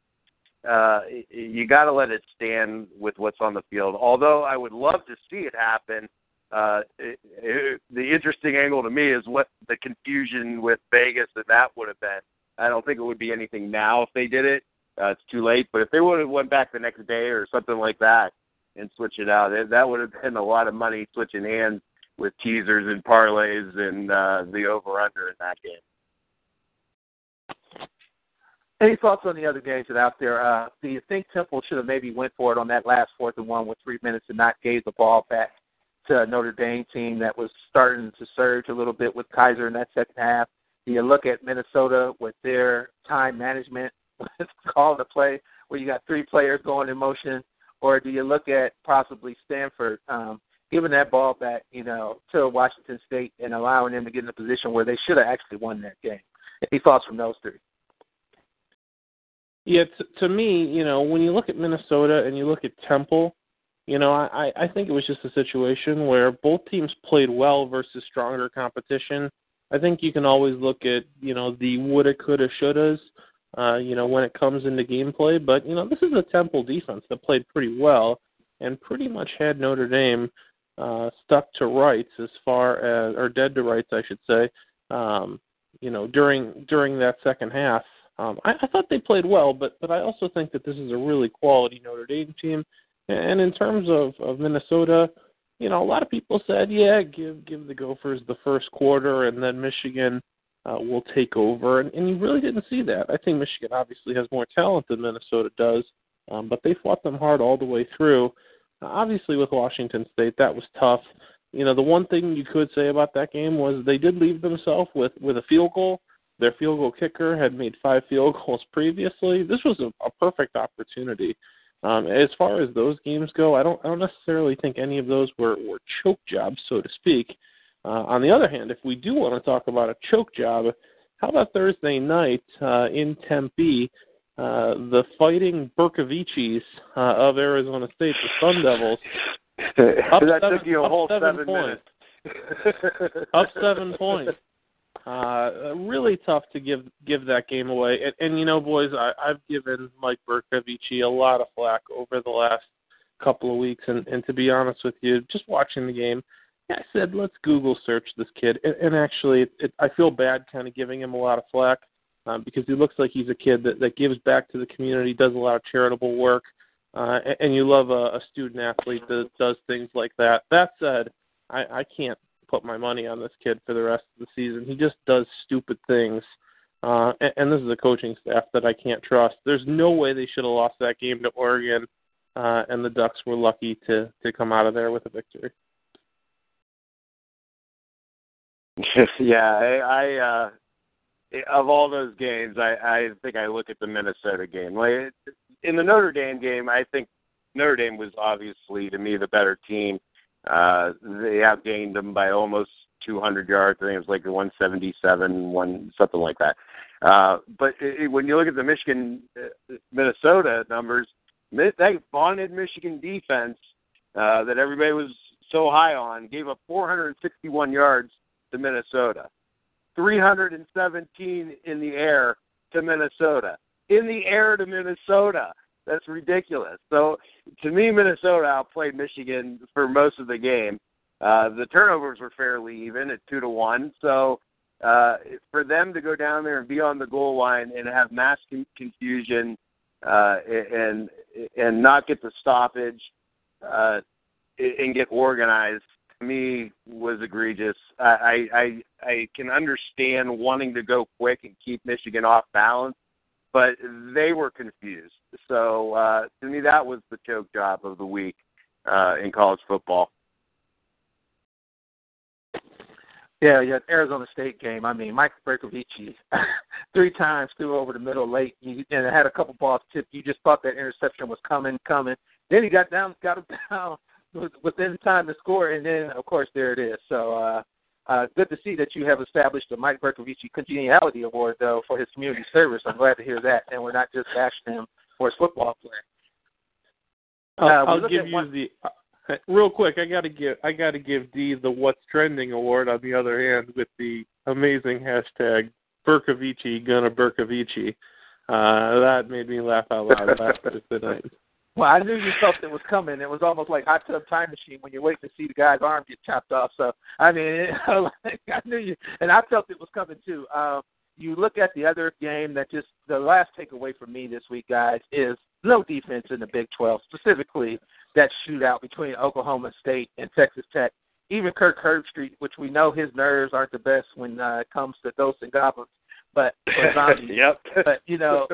uh, you got to let it stand with what's on the field. Although I would love to see it happen. Uh, it, it, the interesting angle to me is what the confusion with Vegas that that would have been. I don't think it would be anything now if they did it. Uh, it's too late. But if they would have went back the next day or something like that and switched it out, it, that would have been a lot of money switching hands with teasers and parlays and uh, the over-under in that game. Any thoughts on the other games that are out there? Uh, do you think Temple should have maybe went for it on that last fourth and one with three minutes and not gave the ball back to a Notre Dame team that was starting to surge a little bit with Kaiser in that second half? Do you look at Minnesota with their time management, with call to play, where you got three players going in motion? Or do you look at possibly Stanford um, giving that ball back, you know, to Washington State and allowing them to get in a position where they should have actually won that game? Any thoughts from those three? Yeah, t- to me, you know, when you look at Minnesota and you look at Temple, you know, I, I think it was just a situation where both teams played well versus stronger competition. I think you can always look at, you know, the woulda, coulda, shouldas, uh, you know, when it comes into gameplay. But, you know, this is a Temple defense that played pretty well and pretty much had Notre Dame uh, stuck to rights as far as, or dead to rights, I should say, um, you know, during during that second half. Um, I, I thought they played well, but, but I also think that this is a really quality Notre Dame team. And in terms of, of Minnesota, you know, a lot of people said, yeah, give give the Gophers the first quarter and then Michigan uh, will take over. And, and you really didn't see that. I think Michigan obviously has more talent than Minnesota does, um, but they fought them hard all the way through. Uh, obviously with Washington State, that was tough. You know, the one thing you could say about that game was they did leave themselves with, with a field goal. Their field goal kicker had made five field goals previously. This was a, a perfect opportunity. Um, as far as those games go, I don't, I don't necessarily think any of those were, were choke jobs, so to speak. Uh, on the other hand, if we do want to talk about a choke job, how about Thursday night uh, in Tempe, uh, the Fighting Bercovicis uh, of Arizona State, the Sun Devils, That seven, took you a whole seven, seven minutes. Up seven points. Uh, really tough to give give that game away. And, and you know, boys, I, I've given Mike Bercovici a lot of flack over the last couple of weeks. And, and to be honest with you, just watching the game, I said, let's Google search this kid. And, and actually, it, it, I feel bad kind of giving him a lot of flack um, because he looks like he's a kid that, that gives back to the community, does a lot of charitable work. Uh, and, and you love a, a student athlete that does things like that. That said, I, I can't put my money on this kid for the rest of the season. He just does stupid things. Uh, and, and this is a coaching staff that I can't trust. There's no way they should have lost that game to Oregon, uh, and the Ducks were lucky to, to come out of there with a victory. Yeah, I, I uh, of all those games, I, I think I look at the Minnesota game. Like, in the Notre Dame game, I think Notre Dame was obviously, to me, the better team. Uh, they outgained them by almost two hundred yards. I think it was like one seventy-seven, one something like that. Uh, but it, when you look at the Michigan, uh, Minnesota numbers, that vaunted Michigan defense uh, that everybody was so high on gave up four hundred sixty-one yards to Minnesota, three hundred seventeen in the air to Minnesota, in the air to Minnesota. That's ridiculous. So, to me, Minnesota outplayed Michigan for most of the game. Uh, the turnovers were fairly even at two to one. So, uh, for them to go down there and be on the goal line and have mass con- confusion uh, and and not get the stoppage uh, and get organized, to me, was egregious. I, I I can understand wanting to go quick and keep Michigan off balance, but they were confused. So, uh, to me, that was the choke job of the week uh, in college football. Yeah, yeah, Arizona State game. I mean, Mike Bercovici three times threw over the middle late and had a couple balls tipped. You just thought that interception was coming, coming. Then he got down, got him down within time to score, and then, of course, there it is. So, uh, Uh, good to see that you have established the Mike Bercovici Congeniality Award, though, for his community service. I'm glad to hear that, and we're not just bashing him for his football play. Uh, I'll give you one... the uh, real quick. I got to give I got to give D the What's Trending Award on the other hand with the amazing hashtag Bercovici gonna Bercovici. Uh, that made me laugh out loud last night. Well, I knew you something was coming. It was almost like hot tub time machine when you're waiting to see the guy's arm get chopped off. So, I mean, it, I knew you, and I felt it was coming too. Um, you look at the other game that just the last takeaway for me this week, guys, is no defense in the Big twelve, specifically that shootout between Oklahoma State and Texas Tech. Even Kirk Herbstreit, which we know his nerves aren't the best when uh, it comes to ghosts and goblins, but or zombies. Yep. But, you know.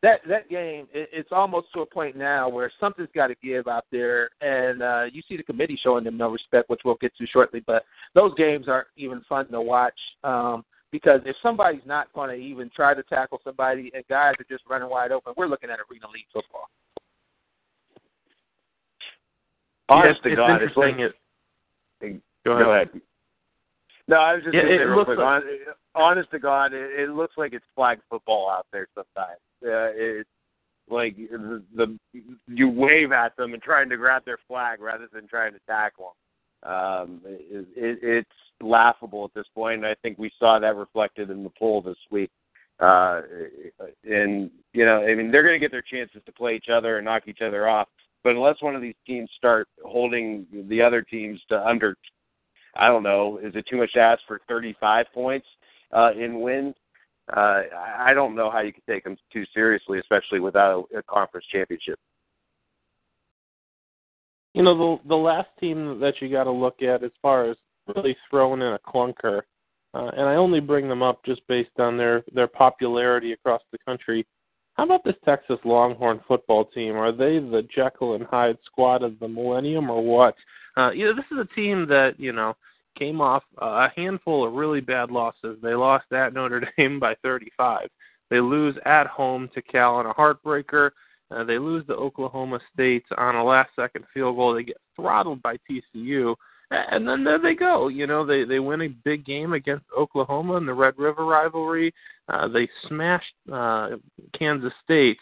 That that game, it, it's almost to a point now where something's got to give out there, and uh, you see the committee showing them no respect, which we'll get to shortly, but those games aren't even fun to watch um, because if somebody's not going to even try to tackle somebody and guys are just running wide open, we're looking at Arena League football. Honest yeah, to God, it's like it, Go ahead. Go ahead. No, I was just yeah, going to say real quick, like, honest, honest to God, it, it looks like it's flag football out there sometimes. Uh, it's like the, the you wave at them and trying to grab their flag rather than trying to tackle them. Um, it, it, it's laughable at this point, and I think we saw that reflected in the poll this week. Uh, and, you know, I mean, they're going to get their chances to play each other and knock each other off, but unless one of these teams start holding the other teams to under, I don't know, is it too much to ask for thirty-five points uh, in wins? Uh, I don't know how you can take them too seriously, especially without a, a conference championship. You know, the the last team that you got to look at as far as really throwing in a clunker, uh, and I only bring them up just based on their, their popularity across the country. How about this Texas Longhorn football team? Are they the Jekyll and Hyde squad of the millennium or what? Uh, you know, this is a team that, you know, came off a handful of really bad losses. They lost at Notre Dame by thirty-five. They lose at home to Cal on a heartbreaker. Uh, they lose to Oklahoma State on a last-second field goal. They get throttled by T C U, and then there they go. You know, they, they win a big game against Oklahoma in the Red River rivalry. Uh, they smashed uh, Kansas State.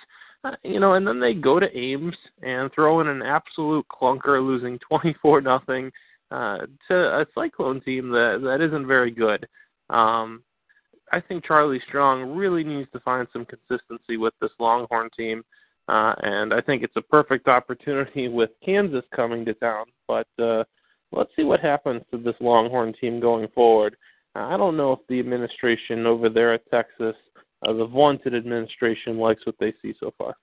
You know, and then they go to Ames and throw in an absolute clunker, losing twenty-four nothing uh, to a Cyclone team that that isn't very good. Um, I think Charlie Strong really needs to find some consistency with this Longhorn team, uh, and I think it's a perfect opportunity with Kansas coming to town. But uh, let's see what happens to this Longhorn team going forward. I don't know if the administration over there at Texas, Uh, the vaunted administration, likes what they see so far.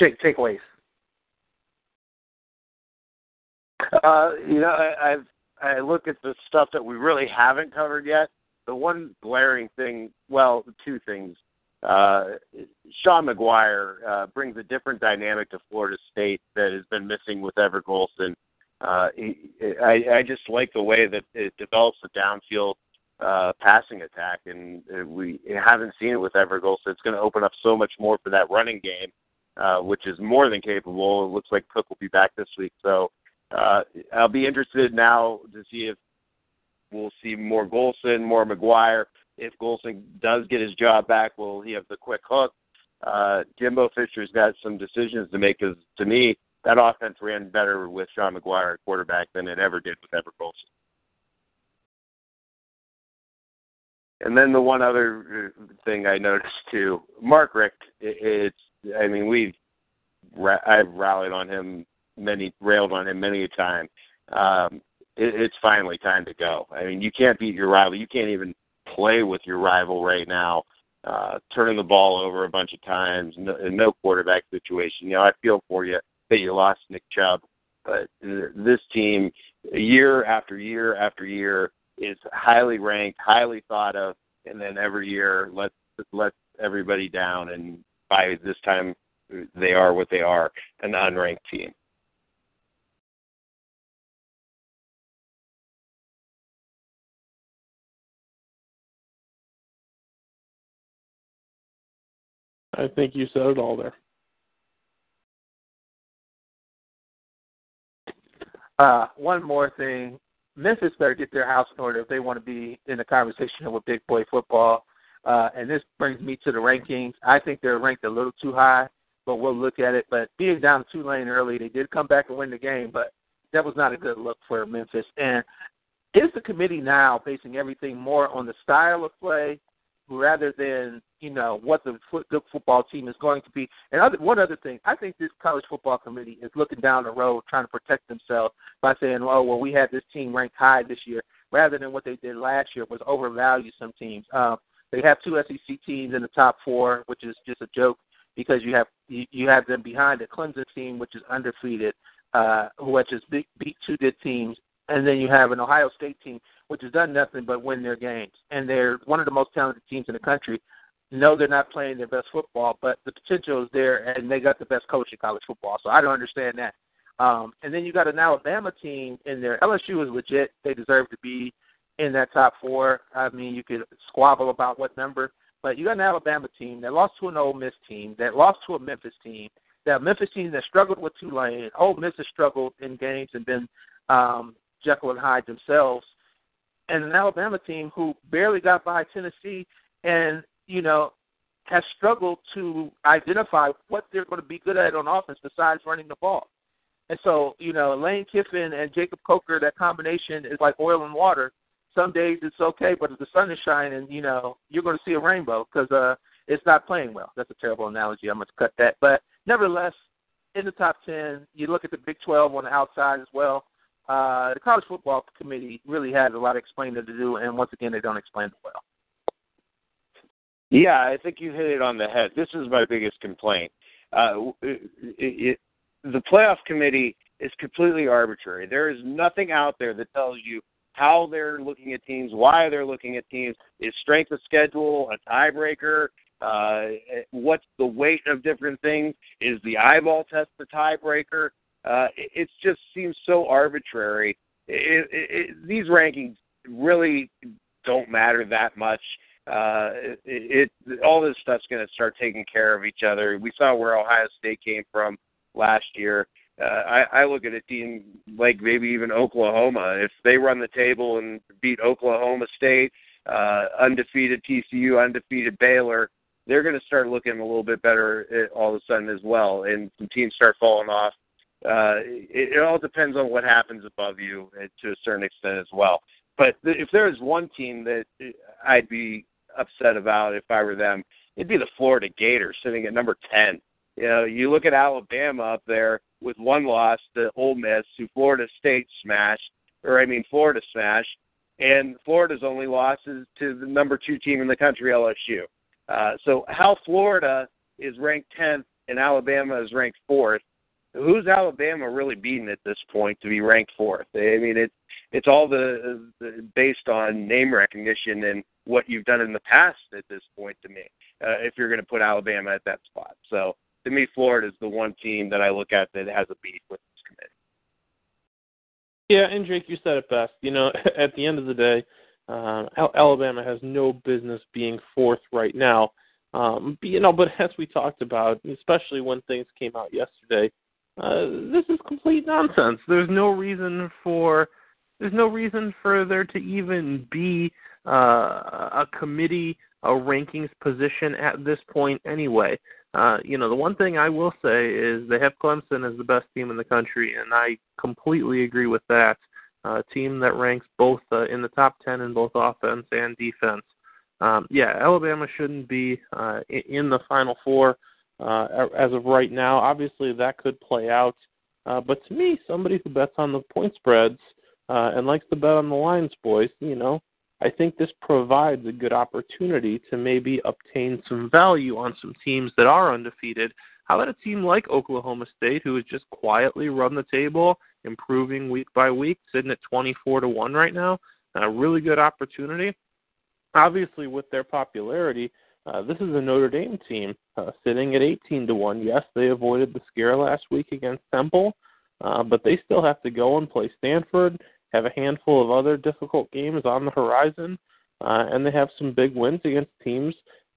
Jake, takeaways. Uh, you know, I, I've I look at the stuff that we really haven't covered yet. The one glaring thing, well, two things. Uh, Sean McGuire uh, brings a different dynamic to Florida State that has been missing with Everett Golson. Uh, he, I, I just like the way that it develops a downfield uh, passing attack, and we haven't seen it with Everett Golson. So it's going to open up so much more for that running game, uh, which is more than capable. It looks like Cook will be back this week, so uh, I'll be interested now to see if we'll see more Golson, more McGuire. If Golson does get his job back, will he have the quick hook? Uh, Jimbo Fisher's got some decisions to make, because to me, that offense ran better with Sean McGuire at quarterback than it ever did with Everett Golson. And then the one other thing I noticed too, Mark Richt. It's, I mean, we've I've rallied on him many, railed on him many a time. Um, it, it's finally time to go. I mean, you can't beat your rival. You can't even play with your rival right now. Uh, turning the ball over a bunch of times, no, no quarterback situation. You know, I feel for you that you lost Nick Chubb, but this team, year after year after year, is highly ranked, highly thought of, and then every year lets lets everybody down. And by this time, they are what they are, an unranked team. I think you said it all there. Uh, one more thing. Memphis better get their house in order if they want to be in the conversation with big boy football. Uh, and this brings me to the rankings. I think they're ranked a little too high, but we'll look at it. But being down Tulane early, they did come back and win the game, but that was not a good look for Memphis. And is the committee now basing everything more on the style of play rather than, you know, what the foot, good football team is going to be? And other, one other thing, I think this college football committee is looking down the road trying to protect themselves by saying, oh, well, we had this team ranked high this year, rather than what they did last year was overvalue some teams. Um, they have two S E C teams in the top four, which is just a joke because you have you, you have them behind the Clemson team, which is undefeated, uh, which is beat, beat two good teams, and then you have an Ohio State team, which has done nothing but win their games. And they're one of the most talented teams in the country. No, they're not playing their best football, but the potential is there, and they got the best coach in college football, so I don't understand that. Um, and then you got an Alabama team in there. L S U is legit. They deserve to be in that top four. I mean, you could squabble about what number, but you got an Alabama team that lost to an Ole Miss team, that lost to a Memphis team, that Memphis team that struggled with Tulane. Ole Miss has struggled in games and been um, Jekyll and Hyde themselves. And an Alabama team who barely got by Tennessee and, you know, has struggled to identify what they're going to be good at on offense besides running the ball. And so, you know, Lane Kiffin and Jacob Coker, that combination is like oil and water. Some days it's okay, but if the sun is shining, you know, you're going to see a rainbow because uh, it's not playing well. That's a terrible analogy. I'm going to cut that. But nevertheless, in the top ten, you look at the Big twelve on the outside as well. Uh, the college football committee really has a lot of explaining to do, and once again, they don't explain it well. Yeah, I think you hit it on the head. This is my biggest complaint. Uh, it, it, the playoff committee is completely arbitrary. There is nothing out there that tells you how they're looking at teams, why they're looking at teams. Is strength of schedule a tiebreaker? Uh, what's the weight of different things? Is the eyeball test the tiebreaker? Uh, it, it just seems so arbitrary. It, it, it, these rankings really don't matter that much. Uh, it, it all this stuff's going to start taking care of each other. We saw where Ohio State came from last year. Uh, I, I look at a team like maybe even Oklahoma. If they run the table and beat Oklahoma State, uh, undefeated T C U, undefeated Baylor, they're going to start looking a little bit better all of a sudden as well, and some teams start falling off. Uh, it, it all depends on what happens above you uh, to a certain extent as well. But th- if there was one team that I'd be upset about if I were them, it'd be the Florida Gators sitting at number ten. You know, you look at Alabama up there with one loss to Ole Miss, who Florida State smashed, or I mean Florida smashed, and Florida's only loss is to the number two team in the country, L S U. Uh, so how Florida is ranked tenth and Alabama is ranked fourth, who's Alabama really beating at this point to be ranked fourth? I mean, it's it's all the, the based on name recognition and what you've done in the past at this point to me, uh, if you're going to put Alabama at that spot. So to me, Florida is the one team that I look at that has a beef with this committee. Yeah, and Jake, you said it best. You know, at the end of the day, um, Alabama has no business being fourth right now. Um, you know, but as we talked about, especially when things came out yesterday, Uh, this is complete nonsense. There's no reason for there's no reason for there to even be uh, a committee, a rankings position at this point anyway. Uh, you know, the one thing I will say is they have Clemson as the best team in the country, and I completely agree with that. A team that ranks both uh, in the top ten in both offense and defense. Um, yeah, Alabama shouldn't be uh, in the Final Four. Uh, as of right now, obviously that could play out. Uh, but to me, somebody who bets on the point spreads uh, and likes to bet on the lines, boys, you know, I think this provides a good opportunity to maybe obtain some value on some teams that are undefeated. How about a team like Oklahoma State, who has just quietly run the table, improving week by week, sitting at twenty-four to one right now? A really good opportunity. Obviously, with their popularity, Uh, this is a Notre Dame team uh, sitting at eighteen to one. Yes, they avoided the scare last week against Temple, uh, but they still have to go and play Stanford, have a handful of other difficult games on the horizon, uh, and they have some big wins against teams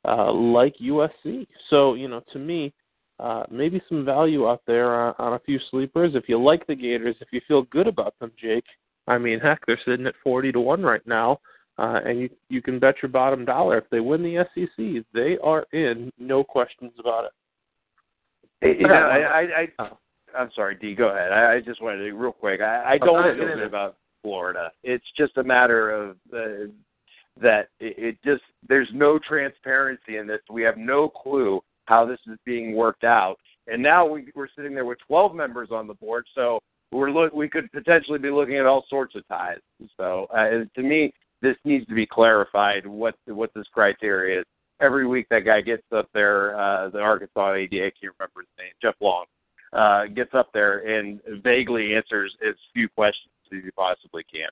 uh, like U S C. So, you know, to me, uh, maybe some value out there on, on a few sleepers. If you like the Gators, if you feel good about them, Jake, I mean, heck, they're sitting at forty to one right now. Uh, and you, you can bet your bottom dollar if they win the S E C, they are in, no questions about it. You know, I, I, I, oh. I'm sorry, D, go ahead. I, I just wanted to, real quick, I, I don't oh, know about Florida. It's just a matter of uh, that it, it just, there's no transparency in this. We have no clue how this is being worked out. And now we, we're sitting there with twelve members on the board, so we're look, we could potentially be looking at all sorts of ties. So uh, to me, this needs to be clarified, what what this criteria is. Every week that guy gets up there, uh, the Arkansas A D, I can't remember his name, Jeff Long, uh, gets up there and vaguely answers as few questions as he possibly can.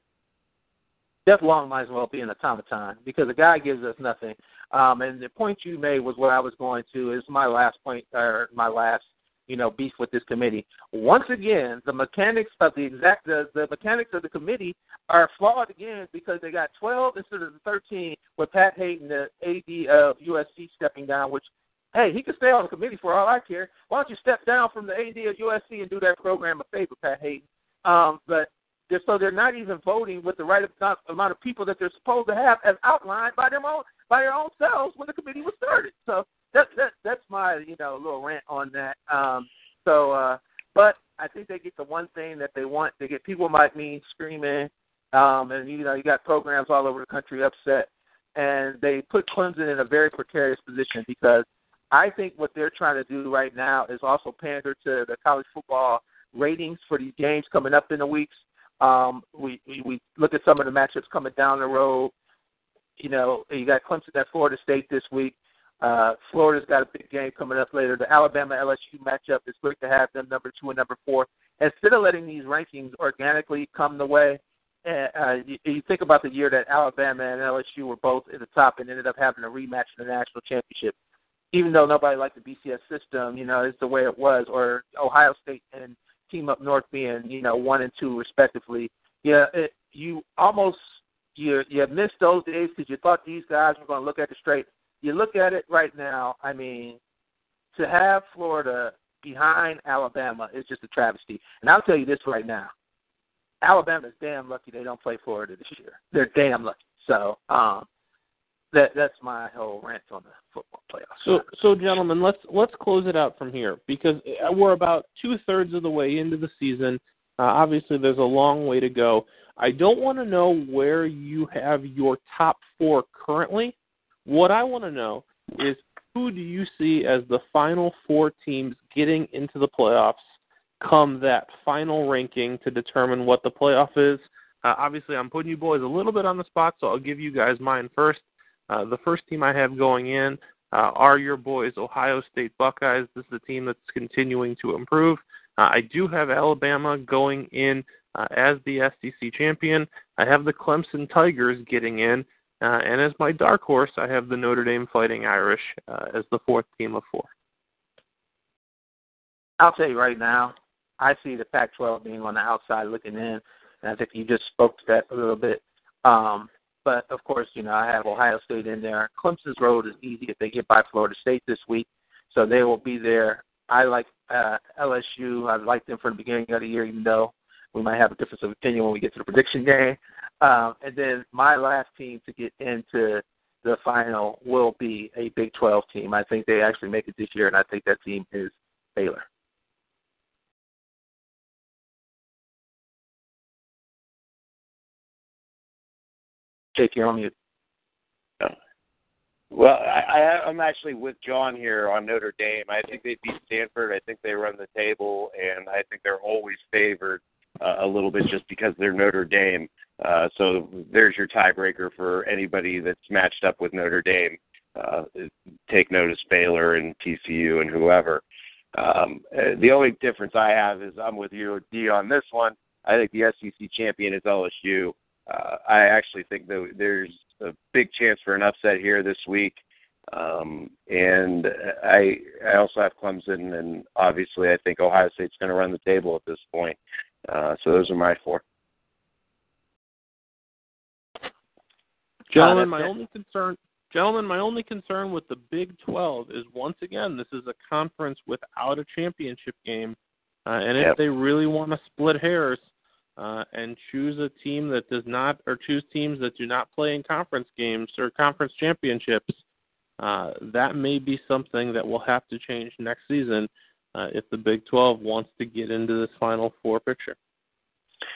Jeff Long might as well be an automaton because the guy gives us nothing. Um, and the point you made was what I was going to. It's my last point, or my last, you know, beef with this committee. Once again, the mechanics of the exact the, the mechanics of the committee are flawed again because they got twelve instead of the thirteen with Pat Hayden, the A D of U S C, stepping down, which, hey, he could stay on the committee for all I care. Why don't you step down from the A D of U S C and do that program a favor, Pat Hayden? Um, but they're, so they're not even voting with the right amount of people that they're supposed to have as outlined by them own, by their own selves when the committee was started. So That, that, that's my, you know, little rant on that. Um, so, uh, but I think they get the one thing that they want. They get people like me screaming, um, and, you know, you got programs all over the country upset. And they put Clemson in a very precarious position because I think what they're trying to do right now is also pander to the college football ratings for these games coming up in the weeks. Um, we, we, we look at some of the matchups coming down the road. You know, you got Clemson at Florida State this week. Uh, Florida's got a big game coming up later. The Alabama-L S U matchup is quick to have them number two and number four. Instead of letting these rankings organically come the way, uh, you, you think about the year that Alabama and L S U were both at the top and ended up having a rematch in the national championship. Even though nobody liked the B C S system, you know, it's the way it was, or Ohio State and Team Up North being, you know, one and two respectively. Yeah, it, you almost you, you missed those days because you thought these guys were going to look at it straight. You look at it right now, I mean, to have Florida behind Alabama is just a travesty. And I'll tell you this right now. Alabama's damn lucky they don't play Florida this year. They're damn lucky. So um, that that's my whole rant on the football playoffs. So, so gentlemen, let's let's close it out from here because we're about two thirds of the way into the season. Uh, obviously, there's a long way to go. I don't want to know where you have your top four currently. What I want to know is who do you see as the final four teams getting into the playoffs come that final ranking to determine what the playoff is? Uh, obviously, I'm putting you boys a little bit on the spot, so I'll give you guys mine first. Uh, the first team I have going in uh, are your boys, Ohio State Buckeyes. This is a team that's continuing to improve. Uh, I do have Alabama going in uh, as the S E C champion. I have the Clemson Tigers getting in. Uh, and as my dark horse, I have the Notre Dame Fighting Irish uh, as the fourth team of four. I'll tell you right now, I see the Pac twelve being on the outside looking in, and I think you just spoke to that a little bit. Um, but, of course, you know, I have Ohio State in there. Clemson's road is easy if they get by Florida State this week, so they will be there. I like uh, L S U. I've liked them from the beginning of the year, even though we might have a difference of opinion when we get to the prediction game. Um, and then my last team to get into the final will be a Big twelve team. I think they actually make it this year, and I think that team is Baylor. Jake, you're on mute. Well, I, I, I'm actually with John here on Notre Dame. I think they beat Stanford. I think they run the table, and I think they're always favored uh, a little bit just because they're Notre Dame. Uh, so there's your tiebreaker for anybody that's matched up with Notre Dame. Uh, take notice Baylor and T C U and whoever. Um, the only difference I have is I'm with you, D, on this one. I think the S E C champion is L S U. Uh, I actually think that there's a big chance for an upset here this week. Um, and I, I also have Clemson, and obviously I think Ohio State's going to run the table at this point. Uh, so those are my four. Gentlemen, my only concern, gentlemen, my only concern with the Big twelve is, once again, this is a conference without a championship game, uh, and yep. if they really want to split hairs uh, and choose a team that does not, or choose teams that do not play in conference games or conference championships, uh, that may be something that will have to change next season uh, if the Big twelve wants to get into this Final Four picture.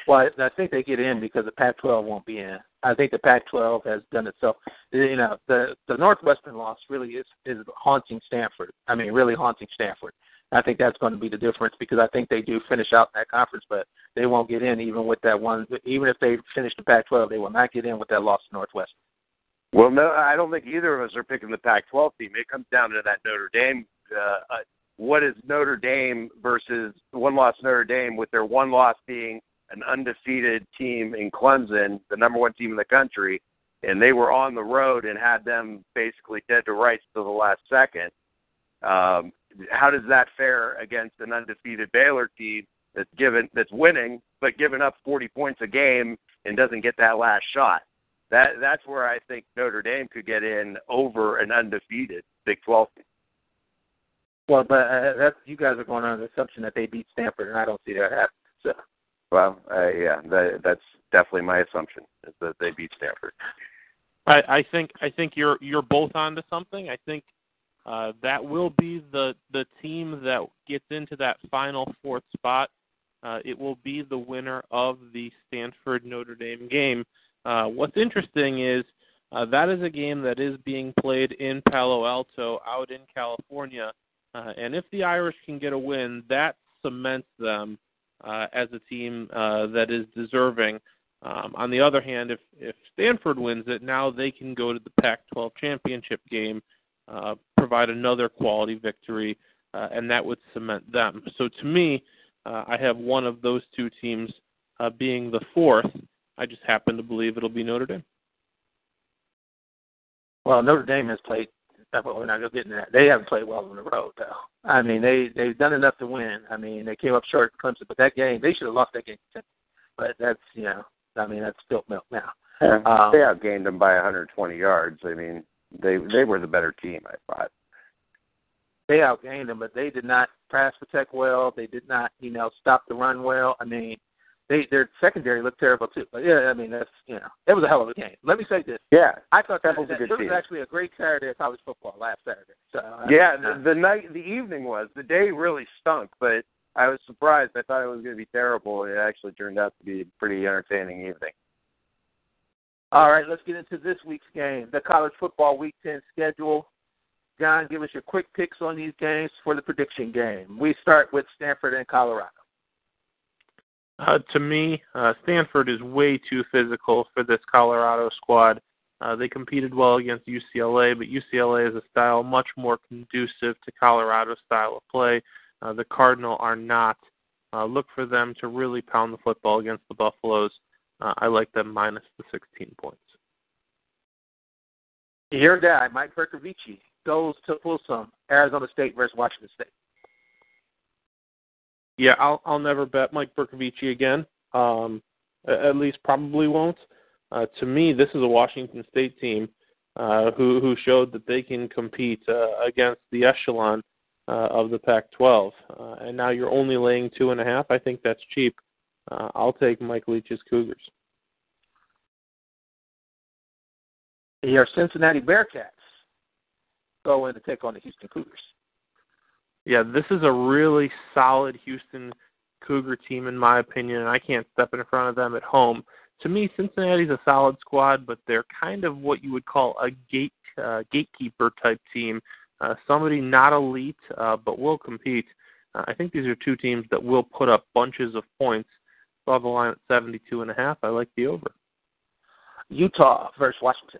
Well, I think they get in because the Pac twelve won't be in. I think the Pac twelve has done itself. You know, the, the Northwestern loss really is, is haunting Stanford. I mean, really haunting Stanford. I think that's going to be the difference because I think they do finish out that conference, but they won't get in even with that one. Even if they finish the Pac twelve, they will not get in with that loss to Northwestern. Well, no, I don't think either of us are picking the Pac twelve team. It comes down to that Notre Dame uh, what is Notre Dame versus one-loss Notre Dame, with their one loss being an undefeated team in Clemson, the number one team in the country, and they were on the road and had them basically dead to rights till the last second. Um, how does that fare against an undefeated Baylor team that's given that's winning but giving up forty points a game and doesn't get that last shot? That that's where I think Notre Dame could get in over an undefeated Big twelve team. Well, but uh, that's, you guys are going on the assumption that they beat Stanford, and I don't see that happen. So. Well, uh, yeah, that, that's definitely my assumption, is that they beat Stanford. I, I think I think you're you're both onto something. I think uh, that will be the the team that gets into that final fourth spot. Uh, it will be the winner of the Stanford Notre Dame game. Uh, what's interesting is uh, that is a game that is being played in Palo Alto, out in California, uh, and if the Irish can get a win, that cements them Uh, as a team uh, that is deserving. Um, on the other hand, if, if Stanford wins it, now they can go to the Pac twelve championship game, uh, provide another quality victory, uh, and that would cement them. So to me, uh, I have one of those two teams uh, being the fourth. I just happen to believe it'll be Notre Dame. Well, Notre Dame has played. We're not going to get into that. They haven't played well on the road, though. I mean, they, they've done enough to win. I mean, they came up short at Clemson, but that game, they should have lost that game. But that's, you know, I mean, that's spilt milk now. Yeah, um, they outgained them by one hundred twenty yards. I mean, they they were the better team, I thought. They outgained them, but they did not pass protect well. They did not, you know, stop the run well. I mean, they their secondary looked terrible too. But yeah, I mean that's you know it was a hell of a game. Let me say this. Yeah, I thought that, that was a good game. It was actually a great Saturday of college football last Saturday. So yeah, I mean, the, the night, the evening was the day really stunk, but I was surprised. I thought it was going to be terrible. It actually turned out to be a pretty entertaining evening. All right, let's get into this week's game, the college football week ten schedule. John, give us your quick picks on these games for the prediction game. We start with Stanford and Colorado. Uh, to me, uh, Stanford is way too physical for this Colorado squad. Uh, they competed well against U C L A, but U C L A is a style much more conducive to Colorado's style of play. Uh, the Cardinal are not. Uh, look for them to really pound the football against the Buffaloes. Uh, I like them minus the sixteen points. Your guy, Mike Bercovici, goes to Folsom, Arizona State versus Washington State. Yeah, I'll I'll never bet Mike Bercovici again. Um, at least probably won't. Uh, to me, this is a Washington State team uh, who who showed that they can compete uh, against the echelon uh, of the Pac twelve. Uh, and now you're only laying two and a half. I think that's cheap. Uh, I'll take Mike Leach's Cougars. Your Cincinnati Bearcats go in to take on the Houston Cougars. Yeah, this is a really solid Houston Cougar team, in my opinion, and I can't step in front of them at home. To me, Cincinnati's a solid squad, but they're kind of what you would call a gate uh, gatekeeper-type team, uh, somebody not elite uh, but will compete. Uh, I think these are two teams that will put up bunches of points. Saw the line at seventy-two and a half. I like the over. Utah versus Washington.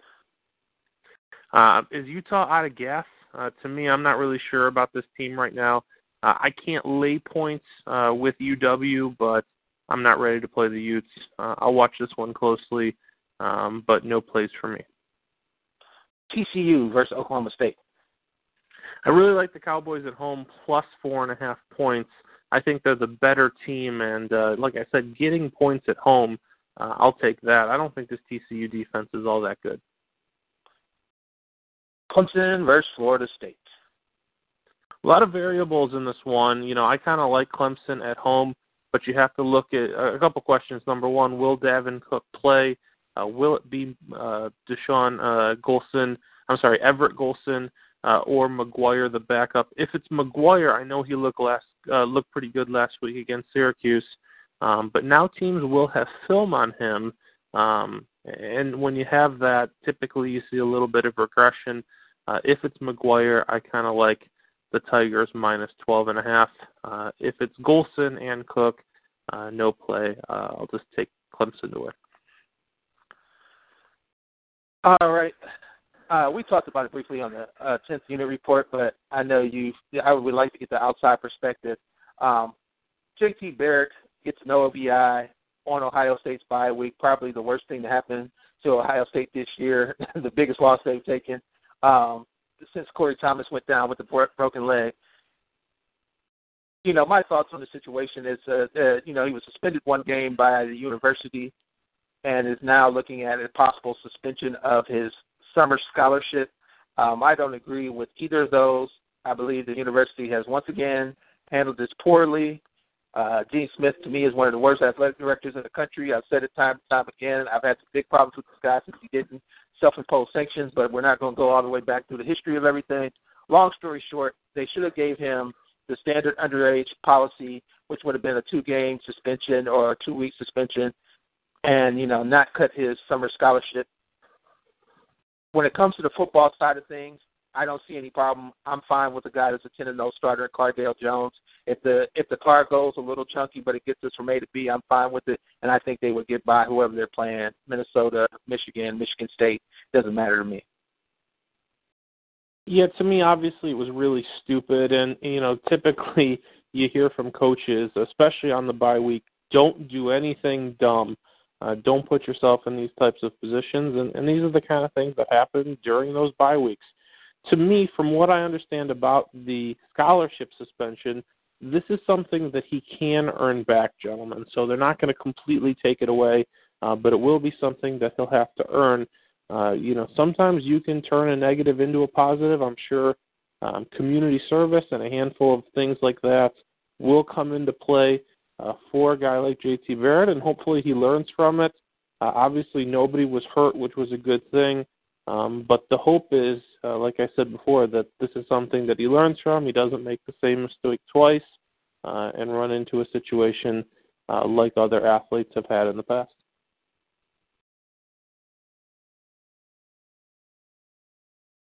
Uh, is Utah out of gas? Uh, to me, I'm not really sure about this team right now. Uh, I can't lay points uh, with U W, but I'm not ready to play the Utes. Uh, I'll watch this one closely, um, but no plays for me. T C U versus Oklahoma State. I really like the Cowboys at home, plus four and a half points. I think they're the better team, and uh, like I said, getting points at home, uh, I'll take that. I don't think this T C U defense is all that good. Clemson versus Florida State. A lot of variables in this one. You know, I kind of like Clemson at home, but you have to look at a couple questions. Number one, will Davin Cook play? Uh, will it be uh, Deshaun uh, Golson? I'm sorry, Everett Golson uh, or McGuire, the backup? If it's McGuire, I know he looked last uh, looked pretty good last week against Syracuse, um, but now teams will have film on him, um, and when you have that, typically you see a little bit of regression. Uh, if it's McGuire, I kind of like the Tigers minus twelve and a half. Uh, if it's Golson and Cook, uh, no play. Uh, I'll just take Clemson to win. All right. Uh, we talked about it briefly on the uh, tenth unit report, but I know you I would like to get the outside perspective. Um, J T Barrett gets an O B I on Ohio State's bye week, probably the worst thing to happen to Ohio State this year, the biggest loss they've taken. Um, since Corey Thomas went down with a broken leg. You know, my thoughts on the situation is, uh, uh, you know, he was suspended one game by the university and is now looking at a possible suspension of his summer scholarship. Um, I don't agree with either of those. I believe the university has once again handled this poorly. Uh, Gene Smith, to me, is one of the worst athletic directors in the country. I've said it time and time again. I've had some big problems with this guy since he didn't self-impose sanctions, but we're not going to go all the way back through the history of everything. Long story short, they should have gave him the standard underage policy, which would have been a two-game suspension or a two-week suspension, and, you know, not cut his summer scholarship. When it comes to the football side of things, I don't see any problem. I'm fine with the guy that's a ten and oh starter, Cardale Jones. If the if the car goes a little chunky, but it gets us from A to B, I'm fine with it. And I think they would get by whoever they're playing, Minnesota, Michigan, Michigan State. Doesn't matter to me. Yeah, to me, obviously, it was really stupid. And, you know, typically you hear from coaches, especially on the bye week, don't do anything dumb. Uh, don't put yourself in these types of positions. And, and these are the kind of things that happen during those bye weeks. To me, from what I understand about the scholarship suspension, this is something that he can earn back, gentlemen. So they're not going to completely take it away, uh, but it will be something that he'll have to earn. Uh, you know, sometimes you can turn a negative into a positive. I'm sure um, community service and a handful of things like that will come into play. uh, for a guy like J T Barrett, and hopefully he learns from it. Uh, obviously, nobody was hurt, which was a good thing. Um, but the hope is, uh, like I said before, that this is something that he learns from. He doesn't make the same mistake twice uh, and run into a situation uh, like other athletes have had in the past.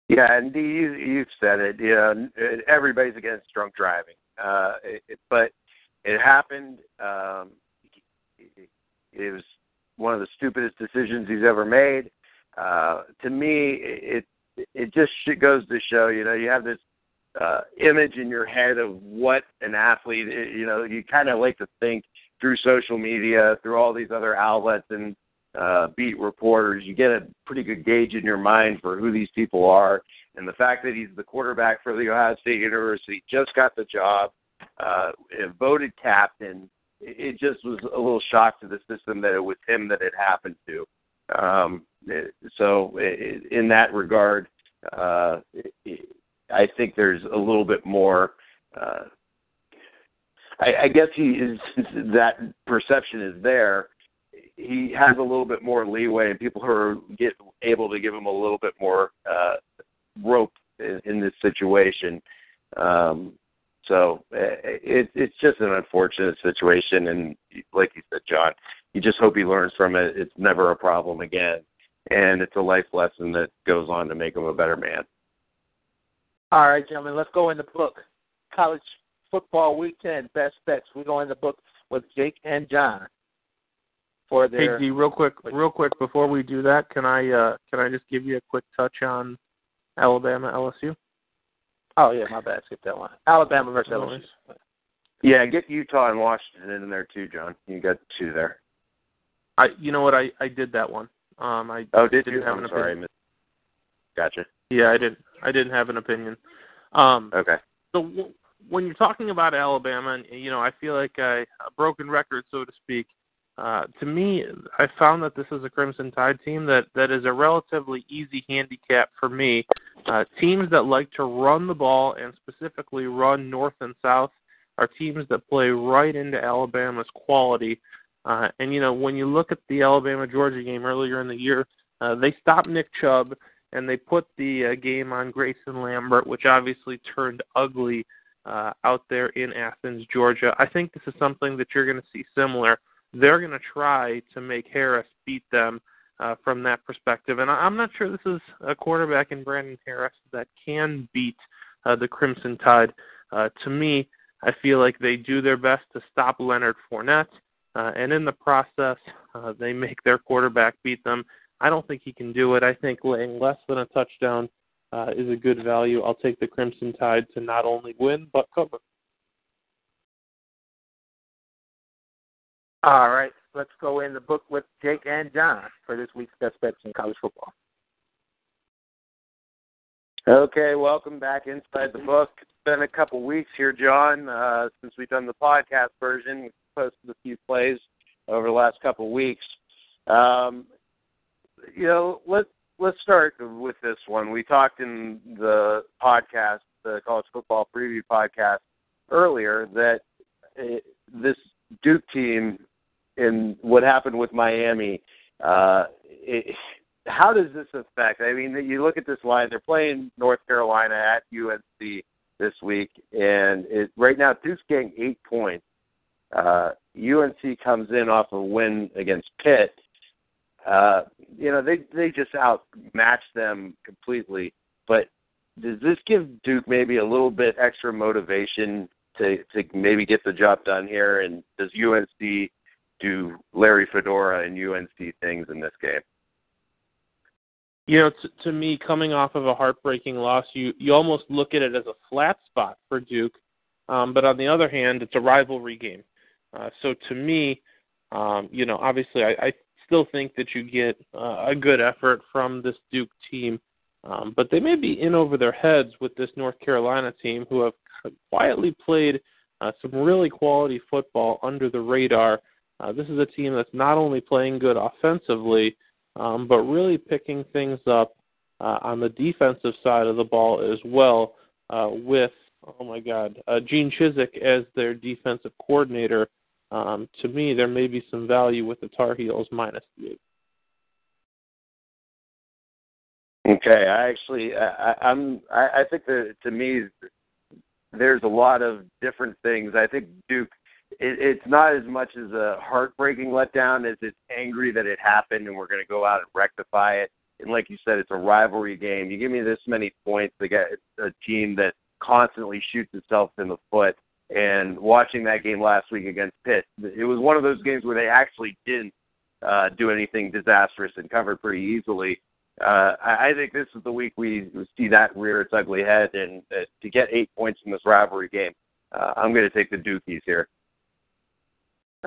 Yeah, and you, you've said it. You know, everybody's against drunk driving. Uh, it, it, but it happened. Um, it, it was one of the stupidest decisions he's ever made. Uh, to me, it it just goes to show, you know, you have this uh, image in your head of what an athlete, you know, you kind of like to think through social media, through all these other outlets and uh, beat reporters. You get a pretty good gauge in your mind for who these people are. And the fact that he's the quarterback for the Ohio State University, just got the job, uh, voted captain, it just was a little shock to the system that it was him that it happened to. Um, so in that regard, uh, I think there's a little bit more, uh, I, I guess he is, that perception is there. He has a little bit more leeway, and people are get, able to give him a little bit more uh, rope in, in this situation. Um, so it, it's just an unfortunate situation. And like you said, John, you just hope he learns from it. It's never a problem again. And it's a life lesson that goes on to make him a better man. All right, gentlemen, let's go in the book. College football weekend, best bets. We go in the book with Jake and John. For their... Hey, D, real quick, real quick before we do that, can I uh, can I just give you a quick touch on Alabama L S U? Oh, yeah, my bad. Skip that one. Alabama versus L S U. Yeah, get Utah and Washington in there too, John. You got two there. I, you know what? I, I did that one. Um, I oh, did didn't you? Have I'm an sorry. Opinion. Gotcha. Yeah, I didn't. I didn't have an opinion. Um, okay. So w- when you're talking about Alabama, and you know, I feel like I, a broken record, so to speak. Uh, to me, I found that this is a Crimson Tide team that, that is a relatively easy handicap for me. Uh, teams that like to run the ball and specifically run north and south are teams that play right into Alabama's quality. Uh, and, you know, when you look at the Alabama-Georgia game earlier in the year, uh, they stopped Nick Chubb and they put the uh, game on Grayson Lambert, which obviously turned ugly uh, out there in Athens, Georgia. I think this is something that you're going to see similar. They're going to try to make Harris beat them uh, from that perspective. And I, I'm not sure this is a quarterback in Brandon Harris that can beat uh, the Crimson Tide. Uh, to me, I feel like they do their best to stop Leonard Fournette. Uh, and in the process, uh, they make their quarterback beat them. I don't think he can do it. I think laying less than a touchdown uh, is a good value. I'll take the Crimson Tide to not only win, but cover. All right, let's go in the book with Jake and John for this week's Best Bets in College Football. Okay, welcome back inside the book. It's been a couple weeks here, John, uh, since we've done the podcast version. We've posted a few plays over the last couple weeks. Um, you know, let's let's start with this one. We talked in the podcast, the College Football Preview podcast, earlier that it, this Duke team and what happened with Miami, uh, it, how does this affect? I mean, you look at this line. They're playing North Carolina at U N C this week, and it, right now Duke's getting eight points. Uh, U N C comes in off a win against Pitt. Uh, you know, they they just outmatched them completely. But does this give Duke maybe a little bit extra motivation to, to maybe get the job done here? And does U N C do Larry Fedora and U N C things in this game? You know, t- to me, coming off of a heartbreaking loss, you, you almost look at it as a flat spot for Duke. Um, but on the other hand, it's a rivalry game. Uh, so to me, um, you know, obviously I, I still think that you get uh, a good effort from this Duke team. Um, but they may be in over their heads with this North Carolina team who have quietly played uh, some really quality football under the radar. Uh, this is a team that's not only playing good offensively, um, but really picking things up uh, on the defensive side of the ball as well uh, with, oh my God, uh, Gene Chizik as their defensive coordinator. Um, to me, there may be some value with the Tar Heels minus the eight. Okay, I actually, I, I'm, I, I think that to me, there's a lot of different things. I think Duke, it, it's not as much as a heartbreaking letdown as it's angry that it happened and we're going to go out and rectify it. And like you said, it's a rivalry game. You give me this many points, they got a team that constantly shoots itself in the foot. And watching that game last week against Pitt, it was one of those games where they actually didn't uh, do anything disastrous and covered pretty easily. Uh, I think this is the week we see that rear its ugly head, and uh, to get eight points in this rivalry game, uh, I'm going to take the Dukies here.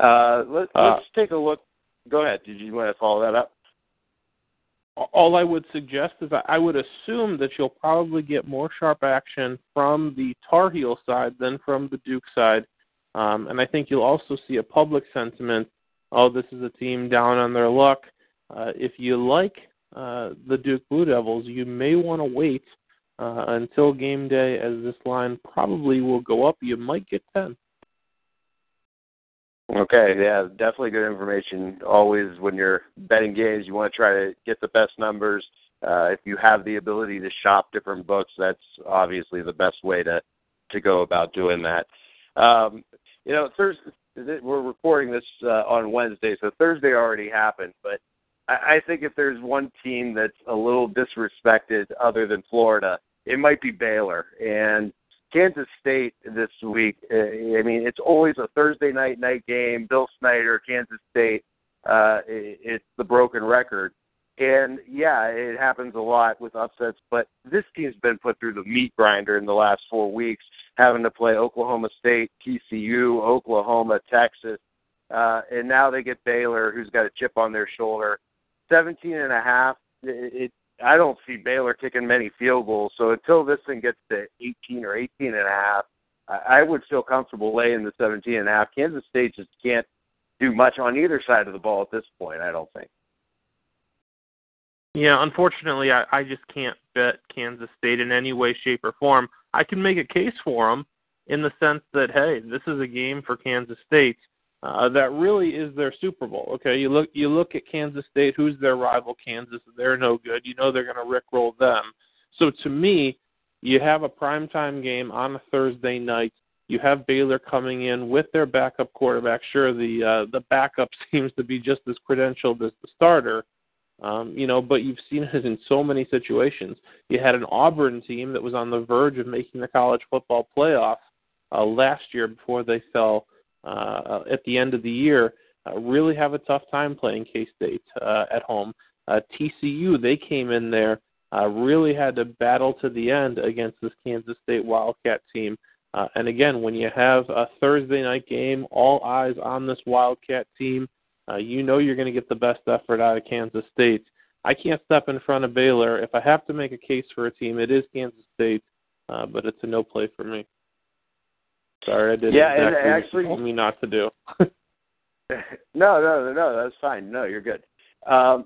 Uh, let, uh, let's take a look. Go ahead. Did you want to follow that up? All I would suggest is I would assume that you'll probably get more sharp action from the Tar Heel side than from the Duke side, um, and I think you'll also see a public sentiment, oh, this is a team down on their luck. Uh, if you like Uh, the Duke Blue Devils, you may want to wait uh, until game day, as this line probably will go up. You might get ten. Okay, yeah, definitely good information. Always when you're betting games, you want to try to get the best numbers. Uh, if you have the ability to shop different books, that's obviously the best way to, to go about doing that. Um, you know, Thursday, we're recording this uh, on Wednesday, so Thursday already happened, but I think if there's one team that's a little disrespected other than Florida, it might be Baylor. And Kansas State this week, I mean, it's always a Thursday night night game. Bill Snyder, Kansas State, uh, it's the broken record. And, yeah, it happens a lot with upsets, but this team's been put through the meat grinder in the last four weeks, having to play Oklahoma State, T C U, Oklahoma, Texas. Uh, and now they get Baylor, who's got a chip on their shoulder. seventeen and a half, it, it, I don't see Baylor kicking many field goals. So until this thing gets to eighteen or eighteen and a half, I, I would feel comfortable laying the seventeen and a half. Kansas State just can't do much on either side of the ball at this point, I don't think. Yeah, unfortunately, I, I just can't bet Kansas State in any way, shape, or form. I can make a case for them in the sense that, hey, this is a game for Kansas State. Uh, that really is their Super Bowl. Okay, you look you look at Kansas State, who's their rival, Kansas, they're no good. You know they're going to rickroll them. So to me, you have a primetime game on a Thursday night. You have Baylor coming in with their backup quarterback. Sure, the uh, the backup seems to be just as credentialed as the starter, um, you know, but you've seen it in so many situations. You had an Auburn team that was on the verge of making the college football playoff uh, last year before they fell Uh, at the end of the year, uh, really have a tough time playing K-State uh, at home. Uh, T C U, they came in there, uh, really had to battle to the end against this Kansas State Wildcat team. Uh, and again, when you have a Thursday night game, all eyes on this Wildcat team, uh, you know you're going to get the best effort out of Kansas State. I can't step in front of Baylor. If I have to make a case for a team, it is Kansas State, uh, but it's a no play for me. Sorry, I didn't yeah, exactly and actually, told me not to do. no, no, no, that's fine. No, you're good. Um,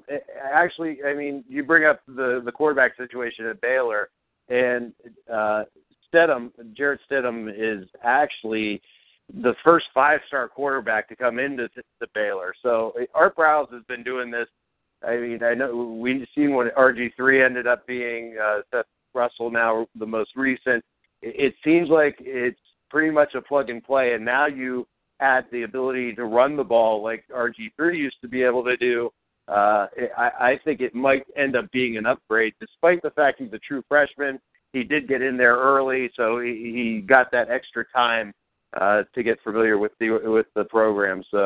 actually, I mean, you bring up the, the quarterback situation at Baylor, and uh, Stidham, Jarrett Stidham is actually the first five-star quarterback to come into the Baylor. So Art Browse has been doing this. I mean, I know we've seen what R G three ended up being, uh, Seth Russell now the most recent. It, it seems like it's pretty much a plug and play, and now you add the ability to run the ball like R G three used to be able to do. Uh, I, I think it might end up being an upgrade, despite the fact he's a true freshman. He did get in there early, so he, he got that extra time uh, to get familiar with the with the program. So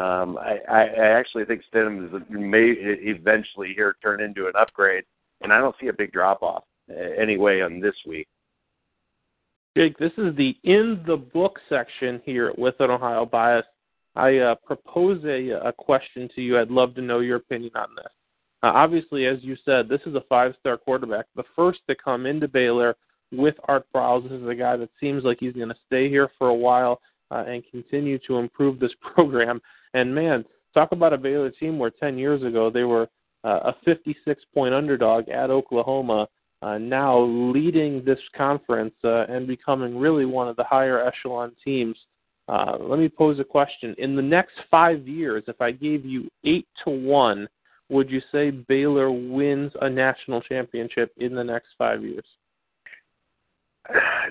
um, I, I actually think Stidham is a, may eventually here turn into an upgrade, and I don't see a big drop-off anyway on this week. Jake, this is the in-the-book section here with an Ohio Bias. I uh, propose a, a question to you. I'd love to know your opinion on this. Uh, obviously, as you said, this is a five-star quarterback. The first to come into Baylor with Art Briles. This is a guy that seems like he's going to stay here for a while uh, and continue to improve this program. And, man, talk about a Baylor team where ten years ago they were uh, a fifty-six point underdog at Oklahoma. Uh, now leading this conference uh, and becoming really one of the higher echelon teams Uh, let me pose a question. In the next five years, if I gave you eight to one, would you say Baylor wins a national championship in the next five years?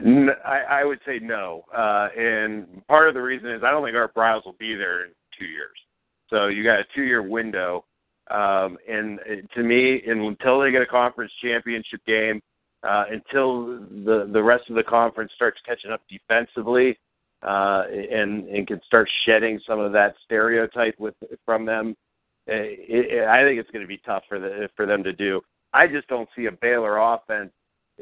No, I, I would say no. Uh, and part of the reason is I don't think Art Briles will be there in two years. So you got a two-year window. Um, and to me, until they get a conference championship game, uh, until the, the rest of the conference starts catching up defensively, Uh, and, and can start shedding some of that stereotype with from them, it, it, I think it's going to be tough for the, for them to do. I just don't see a Baylor offense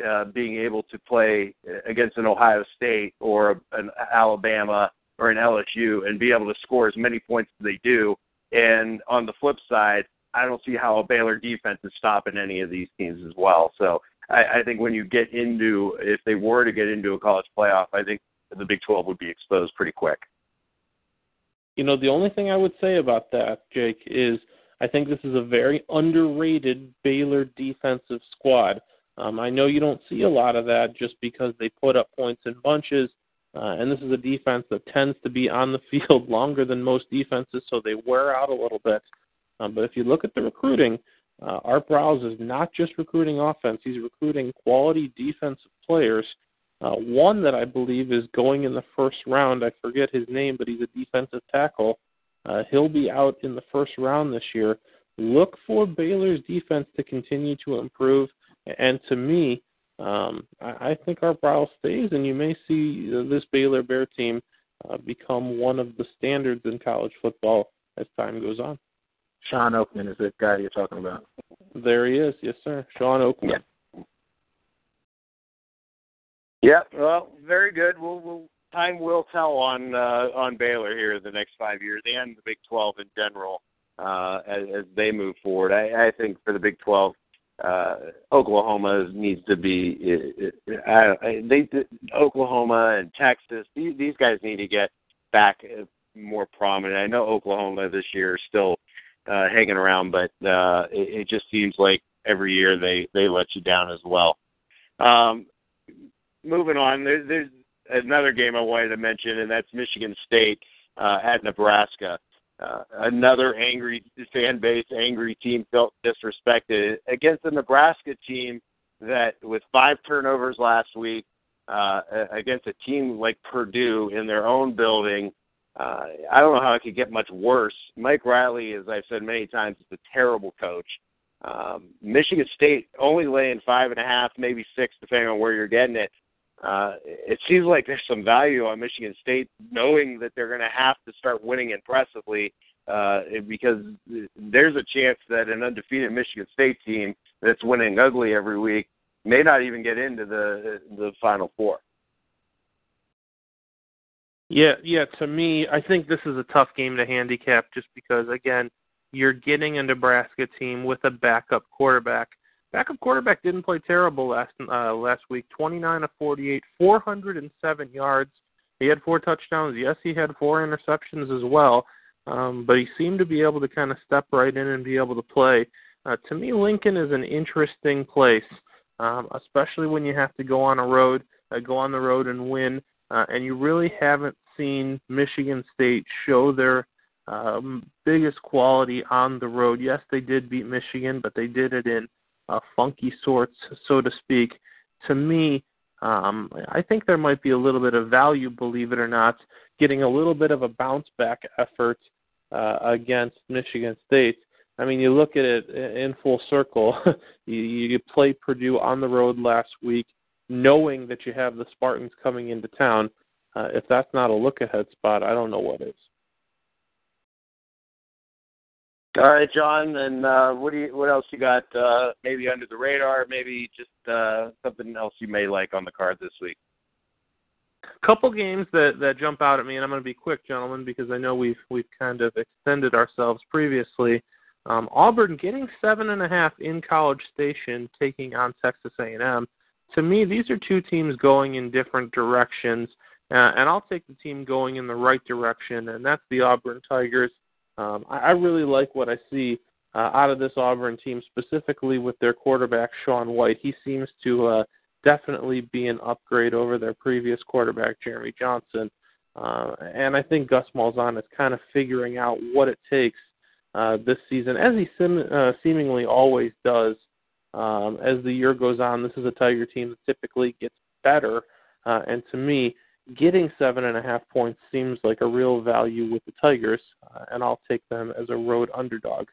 uh, being able to play against an Ohio State or an Alabama or an L S U and be able to score as many points as they do. And on the flip side, I don't see how a Baylor defense is stopping any of these teams as well. So I, I think when you get into, if they were to get into a college playoff, I think the Big twelve would be exposed pretty quick. You know, the only thing I would say about that, Jake, is I think this is a very underrated Baylor defensive squad. Um, I know you don't see a lot of that just because they put up points in bunches, uh, and this is a defense that tends to be on the field longer than most defenses, so they wear out a little bit. Um, but if you look at the recruiting, uh, Art Briles is not just recruiting offense. He's recruiting quality defensive players. Uh, one that I believe is going in the first round, I forget his name, but he's a defensive tackle. Uh, he'll be out in the first round this year. Look for Baylor's defense to continue to improve. And to me, um, I, I think Art Briles stays, and you may see uh, this Baylor Bear team uh, become one of the standards in college football as time goes on. Sean Oakman is the guy you're talking about. There he is. Yes, sir. Sean Oakman. Yeah. Yeah, well, very good. We'll, we'll, time will tell on uh, on Baylor here in the next five years and the Big twelve in general uh, as, as they move forward. I, I think for the Big twelve, uh, Oklahoma needs to be it, it, I, I, they, Oklahoma and Texas, these, these guys need to get back more prominent. I know Oklahoma this year is still uh, hanging around, but uh, it, it just seems like every year they, they let you down as well. Um Moving on, there's, there's another game I wanted to mention, and that's Michigan State uh, at Nebraska. Uh, another angry fan base, angry team felt disrespected against the Nebraska team that with five turnovers last week uh, against a team like Purdue in their own building. Uh, I don't know how it could get much worse. Mike Riley, as I've said many times, is a terrible coach. Um, Michigan State only laying five and a half, maybe six, depending on where you're getting it. Uh, it seems like there's some value on Michigan State knowing that they're going to have to start winning impressively uh, because there's a chance that an undefeated Michigan State team that's winning ugly every week may not even get into the the Final Four. Yeah, yeah. To me, I think this is a tough game to handicap just because, again, you're getting a Nebraska team with a backup quarterback. Backup quarterback didn't play terrible last uh, last week, twenty-nine of forty-eight, four hundred seven yards. He had four touchdowns. Yes, he had four interceptions as well, um, but he seemed to be able to kind of step right in and be able to play. Uh, to me, Lincoln is an interesting place, um, especially when you have to go on a road, uh, go on the road and win, uh, and you really haven't seen Michigan State show their um, biggest quality on the road. Yes, they did beat Michigan, but they did it in Uh, funky sorts, so to speak. To me, um, I think there might be a little bit of value, believe it or not, getting a little bit of a bounce-back effort uh, against Michigan State. I mean, you look at it in full circle. you, you play Purdue on the road last week knowing that you have the Spartans coming into town. Uh, if that's not a look-ahead spot, I don't know what is. All right, John, and uh, what do you, what else you got? Uh, maybe under the radar, maybe just uh, something else you may like on the card this week. A couple games that, that jump out at me, and I'm going to be quick, gentlemen, because I know we've we've kind of extended ourselves previously. Um, Auburn getting seven and a half in College Station, taking on Texas A and M. To me, these are two teams going in different directions, uh, and I'll take the team going in the right direction, and that's the Auburn Tigers. Um, I, I really like what I see uh, out of this Auburn team, specifically with their quarterback, Shaun White. He seems to uh, definitely be an upgrade over their previous quarterback, Jeremy Johnson. Uh, and I think Gus Malzahn is kind of figuring out what it takes uh, this season, as he sim- uh, seemingly always does. Um, as the year goes on, this is a Tiger team that typically gets better. Uh, and to me, getting seven and a half points seems like a real value with the Tigers, uh, and I'll take them as a road underdog.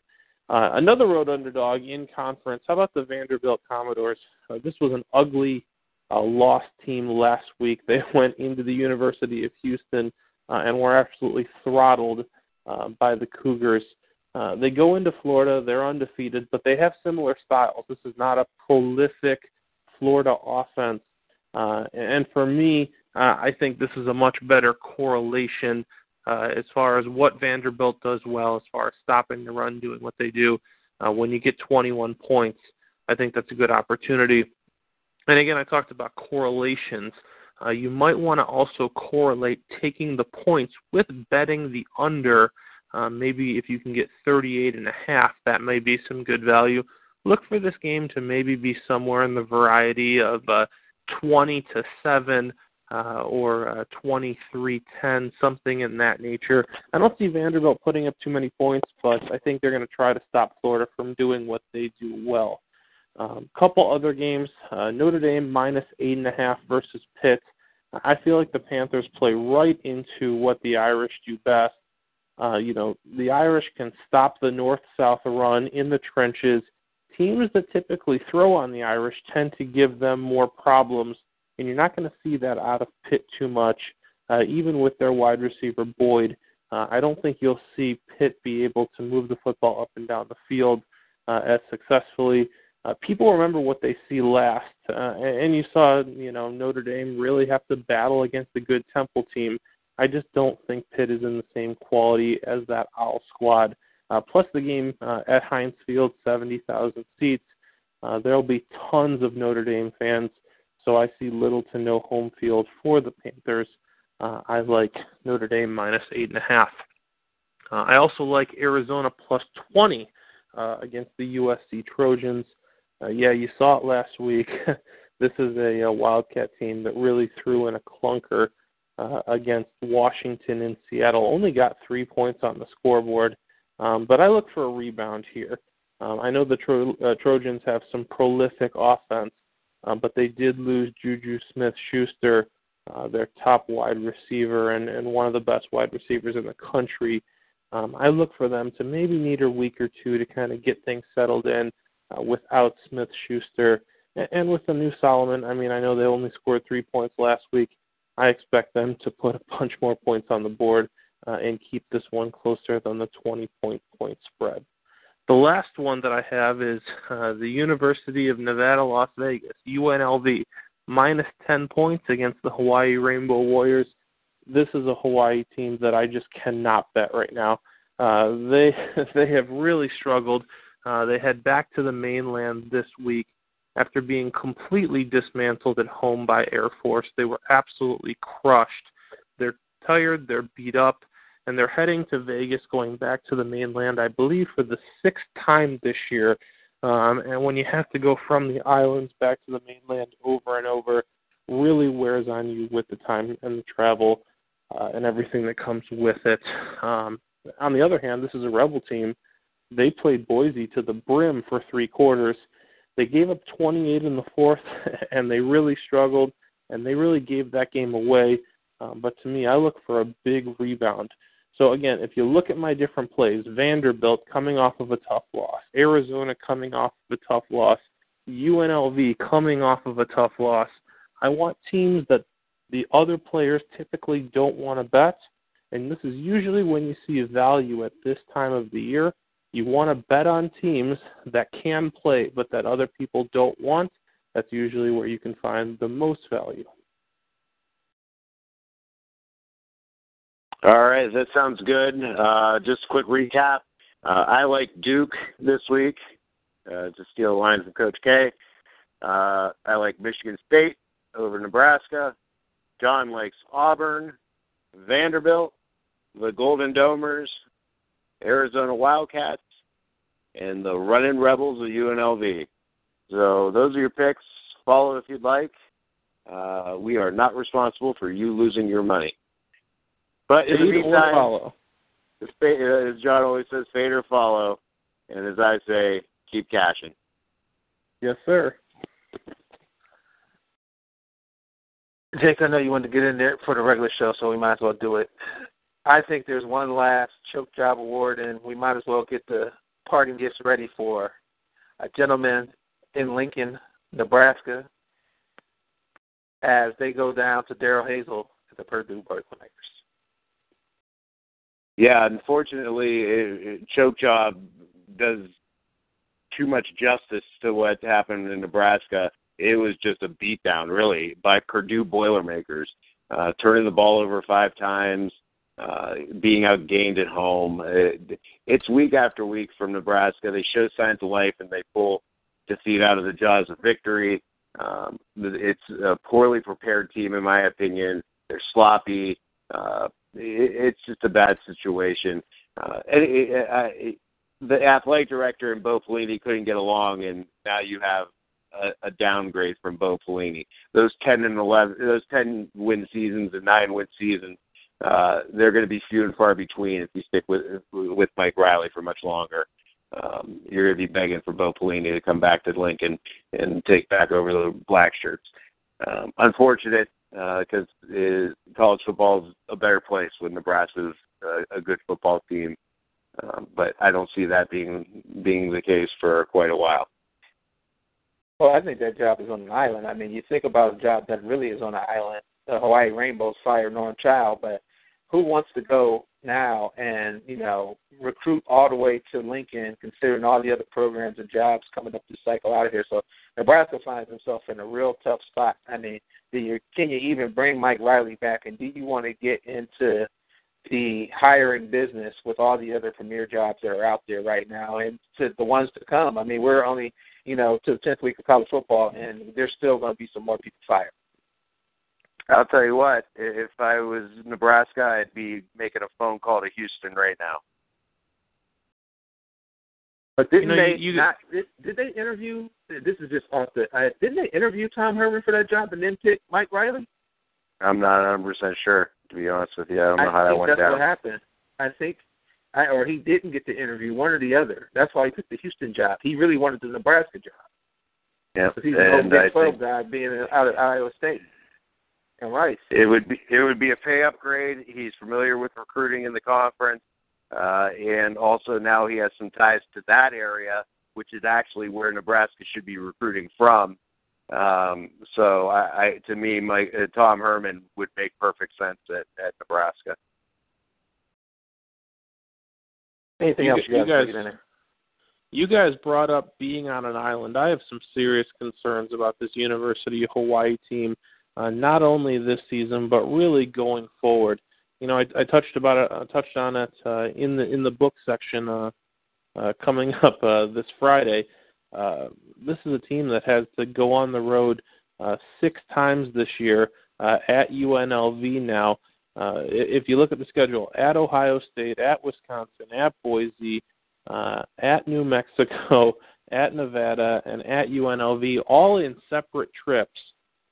Uh, another road underdog in conference, how about the Vanderbilt Commodores? Uh, this was an ugly uh, lost team last week. They went into the University of Houston uh, and were absolutely throttled uh, by the Cougars. Uh, they go into Florida, they're undefeated, but they have similar styles. This is not a prolific Florida offense. Uh, and for me, uh, I think this is a much better correlation uh, as far as what Vanderbilt does well, as far as stopping the run, doing what they do. Uh, when you get twenty-one points, I think that's a good opportunity. And again, I talked about correlations. Uh, you might want to also correlate taking the points with betting the under. Uh, maybe if you can get thirty-eight and a half, that may be some good value. Look for this game to maybe be somewhere in the variety of uh, twenty to seven uh, or uh, twenty-three ten, something in that nature. I don't see Vanderbilt putting up too many points, but I think they're going to try to stop Florida from doing what they do well. A um, couple other games, uh, Notre Dame minus eight and a half versus Pitt. I feel like the Panthers play right into what the Irish do best. Uh, you know, the Irish can stop the north-south run in the trenches. Teams that typically throw on the Irish tend to give them more problems, and you're not going to see that out of Pitt too much, uh, even with their wide receiver Boyd. Uh, I don't think you'll see Pitt be able to move the football up and down the field uh, as successfully. Uh, people remember what they see last, uh, and you saw, you know, Notre Dame really have to battle against a good Temple team. I just don't think Pitt is in the same quality as that Owl squad. Uh, plus the game uh, at Heinz Field, seventy thousand seats. Uh, there will be tons of Notre Dame fans, so I see little to no home field for the Panthers. Uh, I like Notre Dame minus eight and a half. Uh, I also like Arizona plus twenty uh, against the U S C Trojans. Uh, yeah, you saw it last week. This is a, a Wildcat team that really threw in a clunker Uh, against Washington in Seattle. Only got three points on the scoreboard, um, but I look for a rebound here. Um, I know the Tro- uh, Trojans have some prolific offense, uh, but they did lose Juju Smith-Schuster, uh, their top wide receiver and, and one of the best wide receivers in the country. Um, I look for them to maybe need a week or two to kind of get things settled in uh, without Smith-Schuster. And, and with the new Solomon, I mean, I know they only scored three points last week. I expect them to put a bunch more points on the board uh, and keep this one closer than the twenty-point point spread. The last one that I have is uh, the University of Nevada, Las Vegas, U N L V, minus ten points against the Hawaii Rainbow Warriors. This is a Hawaii team that I just cannot bet right now. Uh, they they have really struggled. Uh, they head back to the mainland this week. After being completely dismantled at home by Air Force, they were absolutely crushed. They're tired, they're beat up, and they're heading to Vegas, going back to the mainland, I believe, for the sixth time this year. Um, and when you have to go from the islands back to the mainland over and over, really wears on you with the time and the travel uh, and everything that comes with it. Um, on the other hand, this is a Rebel team. They played Boise to the brim for three quarters. They gave up twenty-eight in the fourth, and they really struggled, and they really gave that game away. Um, but to me, I look for a big rebound. So, again, if you look at my different plays, Vanderbilt coming off of a tough loss, Arizona coming off of a tough loss, U N L V coming off of a tough loss, I want teams that the other players typically don't want to bet, and this is usually when you see a value at this time of the year. You want to bet on teams that can play but that other people don't want. That's usually where you can find the most value. All right, that sounds good. Uh, just a quick recap. Uh, I like Duke this week, uh, to steal the line from Coach K. Uh, I like Michigan State over Nebraska. John likes Auburn, Vanderbilt, the Golden Domers, Arizona Wildcats, and the Runnin' Rebels of U N L V. So those are your picks. Follow if you'd like. Uh, we are not responsible for you losing your money. But in fade the meantime, follow. As John always says, fade or follow. And as I say, keep cashing. Yes, sir. Jake, I know you wanted to get in there for the regular show, so we might as well do it. I think there's one last choke job award, and we might as well get the parting gifts ready for a gentleman in Lincoln, Nebraska, as they go down to Daryl Hazel at the Purdue Boilermakers. Yeah, unfortunately, it, it, choke job does too much justice to what happened in Nebraska. It was just a beatdown, really, by Purdue Boilermakers, uh, turning the ball over five times, uh, being outgained at home. It, it's week after week from Nebraska. They show signs of life, and they pull defeat out of the jaws of victory. Um, it's a poorly prepared team, in my opinion. They're sloppy. Uh, it, it's just a bad situation. Uh, and it, it, I, it, the athletic director and Bo Pelini couldn't get along, and now you have a, a downgrade from Bo Pelini. Those ten and eleven, those ten win seasons and nine win seasons, uh, they're going to be few and far between if you stick with with Mike Riley for much longer. Um, you're going to be begging for Bo Pelini to come back to Lincoln and take back over the black shirts. Um, unfortunate, because uh, college football is a better place when Nebraska's a, a good football team. Um, but I don't see that being being the case for quite a while. Well, I think that job is on an island. I mean, you think about a job that really is on an island. The Hawaii Rainbows fired Norm Child, but who wants to go now and, you know, recruit all the way to Lincoln, considering all the other programs and jobs coming up the cycle out of here? So Nebraska finds himself in a real tough spot. I mean, do you, can you even bring Mike Riley back, and do you want to get into the hiring business with all the other premier jobs that are out there right now and to the ones to come? I mean, we're only, you know, to the tenth week of college football, and there's still going to be some more people fired. I'll tell you what, if I was Nebraska, I'd be making a phone call to Houston right now. But didn't you know, they you, you, not, did, did they interview, this is just off the, uh, didn't they interview Tom Herman for that job and then pick Mike Riley? I'm not one hundred percent sure, to be honest with you. I don't know I how that went down. I think that's what happened. I think, I, or he didn't get the interview, one or the other. That's why he took the Houston job. He really wanted the Nebraska job. Yeah, because he's an old Big twelve guy being out of Iowa State. And Rice. It would be it would be a pay upgrade. He's familiar with recruiting in the conference, uh, and also now he has some ties to that area, which is actually where Nebraska should be recruiting from. Um, so, I, I to me, Mike uh, Tom Herman would make perfect sense at, at Nebraska. Anything you, else you guys? You guys, you guys brought up being on an island. I have some serious concerns about this University of Hawaii team. Uh, not only this season, but really going forward. You know, I, I touched about it, I touched on it uh, in the in the book section uh, uh, coming up uh, this Friday. Uh, this is a team that has to go on the road uh, six times this year uh, at U N L V now. Uh, if you look at the schedule, at Ohio State, at Wisconsin, at Boise, uh, at New Mexico, at Nevada, and at U N L V, all in separate trips.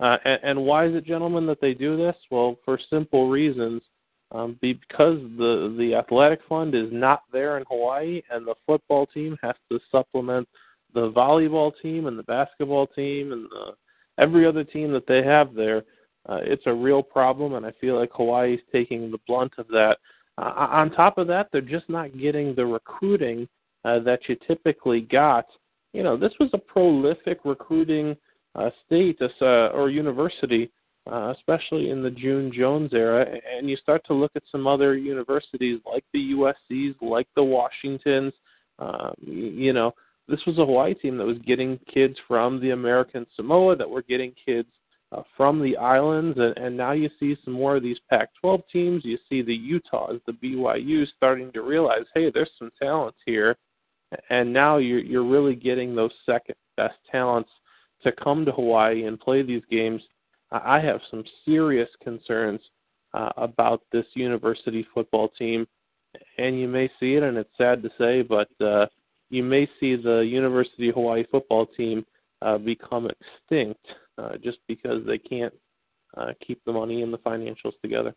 Uh, and, and why is it, gentlemen, that they do this? Well, for simple reasons, um, because the, the athletic fund is not there in Hawaii, and the football team has to supplement the volleyball team and the basketball team and the, every other team that they have there. Uh, it's a real problem, and I feel like Hawaii is taking the blunt of that. Uh, on top of that, they're just not getting the recruiting uh, that you typically got. You know, this was a prolific recruiting Uh, state uh, or university, uh, especially in the June Jones era, and you start to look at some other universities like the U S Cs, like the Washingtons. Um, you know, this was a Hawaii team that was getting kids from the American Samoa, that were getting kids uh, from the islands, and, and now you see some more of these Pac twelve teams. You see the Utahs, the B Y Us starting to realize, hey, there's some talent here, and now you're, you're really getting those second-best talents to come to Hawaii and play these games. I have some serious concerns uh, about this university football team, and you may see it, and it's sad to say, but uh, you may see the University of Hawaii football team uh, become extinct uh, just because they can't uh, keep the money and the financials together.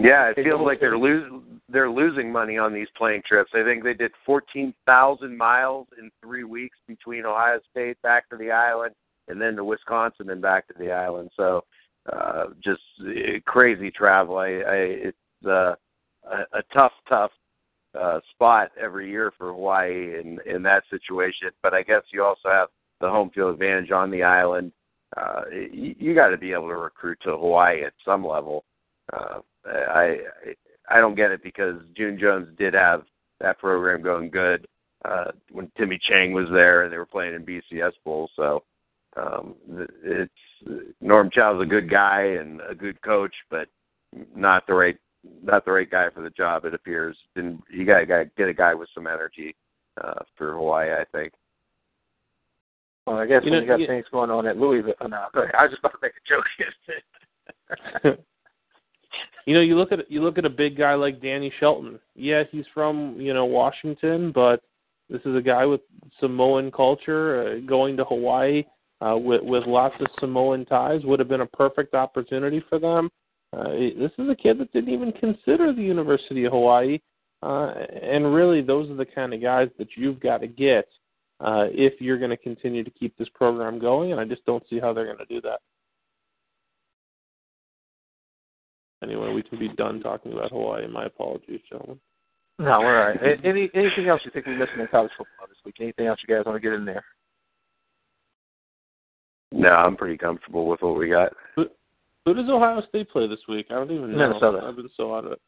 Yeah, it feels like they're losing they're losing money on these plane trips. I think they did fourteen thousand miles in three weeks between Ohio State back to the island and then to Wisconsin and back to the island. So uh, just crazy travel. I, I, it's uh, a, a tough, tough uh, spot every year for Hawaii in, in that situation. But I guess you also have the home field advantage on the island. Uh, you you got to be able to recruit to Hawaii at some level. Uh, I I don't get it because June Jones did have that program going good uh, when Timmy Chang was there and they were playing in B C S Bowl. So um, it's Norm Chow's a good guy and a good coach, but not the right not the right guy for the job. It appears. And you got to get a guy with some energy uh, for Hawaii, I think. Well, I guess you when know, you got you, things going on at Louisville. No, I was just about to make a joke. You know, you look at you look at a big guy like Danny Shelton. Yeah, he's from, you know, Washington, but this is a guy with Samoan culture uh, going to Hawaii uh, with with lots of Samoan ties would have been a perfect opportunity for them. Uh, this is a kid that didn't even consider the University of Hawaii, uh, and really those are the kind of guys that you've got to get uh, if you're going to continue to keep this program going, and I just don't see how they're going to do that. Anyway, we can be done talking about Hawaii. My apologies, gentlemen. No, we're all right. Any, anything else you think we missed in college football this week? Anything else you guys want to get in there? No, I'm pretty comfortable with what we got. Who, who does Ohio State play this week? I don't even know. Minnesota. I've been so out of it.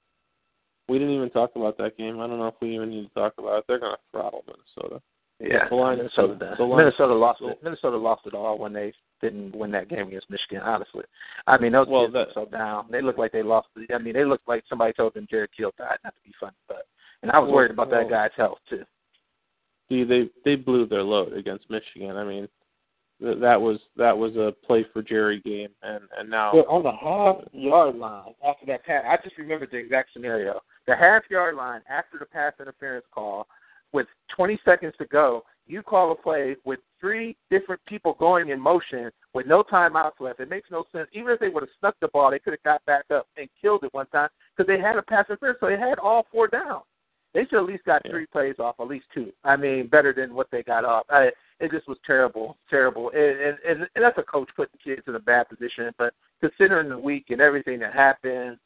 We didn't even talk about that game. I don't know if we even need to talk about it. They're going to throttle Minnesota. Yeah, the line, Minnesota does. The line, Minnesota lost it. Minnesota lost it all when they didn't win that game against Michigan. Honestly, I mean those well, kids that, were so down. They looked like they lost. I mean they looked like somebody told them Jared Keel died. Not to be funny, but and I was well, worried about well, that guy's health too. See, they they blew their load against Michigan. I mean th- that was that was a play for Jerry game, and and now well, on the half yard line after that pass, I just remembered the exact scenario. The half yard line after the pass interference call. With twenty seconds to go, you call a play with three different people going in motion with no timeouts left. It makes no sense. Even if they would have snuck the ball, they could have got back up and killed it one time because they had a pass interference, so they had all four down. They should have at least got yeah. three plays off, at least two. I mean, better than what they got off. I, it just was terrible, terrible. And, and, and that's a coach putting kids in a bad position. But considering the week and everything that happened,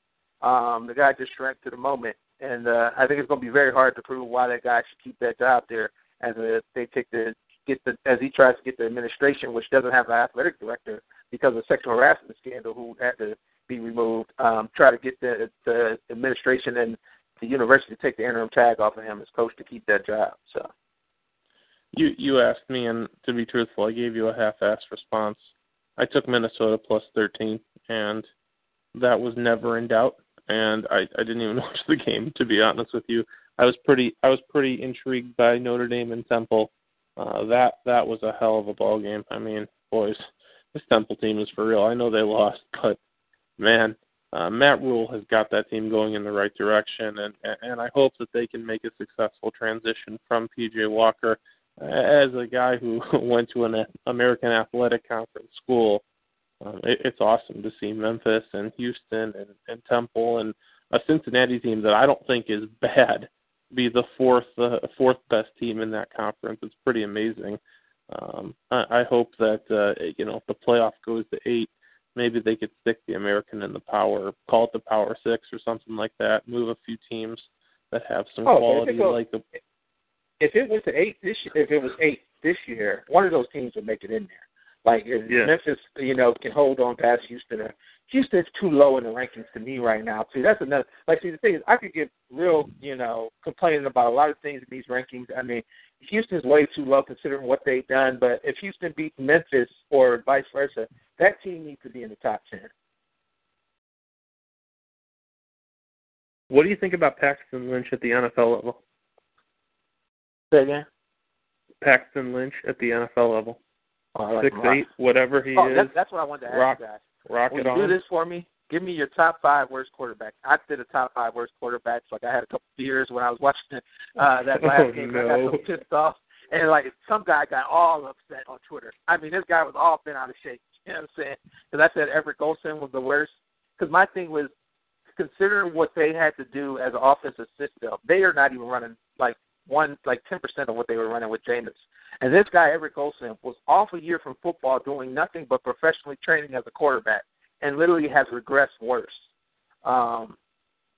um, the guy just shrank to the moment. And uh, I think it's going to be very hard to prove why that guy should keep that job there as a, they take the get the as he tries to get the administration, which doesn't have an athletic director because of sexual harassment scandal, who had to be removed. Um, try to get the, the administration and the university to take the interim tag off of him as coach to keep that job. So, you you asked me, and to be truthful, I gave you a half-assed response. I took Minnesota plus thirteen, and that was never in doubt. And I, I didn't even watch the game, to be honest with you. I was pretty I was pretty intrigued by Notre Dame and Temple. Uh, that that was a hell of a ball game. I mean, boys, this Temple team is for real. I know they lost, but man, uh, Matt Rule has got that team going in the right direction, and and I hope that they can make a successful transition from P J Walker as a guy who went to an American Athletic Conference school. Um, it, it's awesome to see Memphis and Houston and, and Temple and a Cincinnati team that I don't think is bad be the fourth uh, fourth best team in that conference. It's pretty amazing. Um, I, I hope that, uh, you know, if the playoff goes to eight, maybe they could stick the American in the power, call it the Power Six or something like that, move a few teams that have some oh, quality. If it, goes, like a, if it was to eight this year, if it was eight this year, one of those teams would make it in there. Like, if yeah. Memphis, you know, can hold on past Houston. Or, Houston's too low in the rankings to me right now, too. That's another – like, see, the thing is, I could get real, you know, complaining about a lot of things in these rankings. I mean, Houston's way too low considering what they've done. But if Houston beats Memphis or vice versa, that team needs to be in the top ten. What do you think about Paxton Lynch at the N F L level? Say again? Paxton Lynch at the N F L level. Oh, Six, like eight, whatever he oh, is. That's, that's what I wanted to ask rock, you guys. Rock Will it you on. Do this for me? Give me your top five worst quarterbacks. I did a top five worst quarterbacks. Like, I had a couple of beers when I was watching uh, that last oh, game. No. I got so pissed off. And, like, some guy got all upset on Twitter. I mean, this guy was all bent out of shape. You know what I'm saying? Because I said Everett Golson was the worst. Because my thing was, considering what they had to do as an offensive system, they are not even running like one like ten percent of what they were running with Jameis. And this guy, Eric Olsen, was off a year from football doing nothing but professionally training as a quarterback and literally has regressed worse. Um,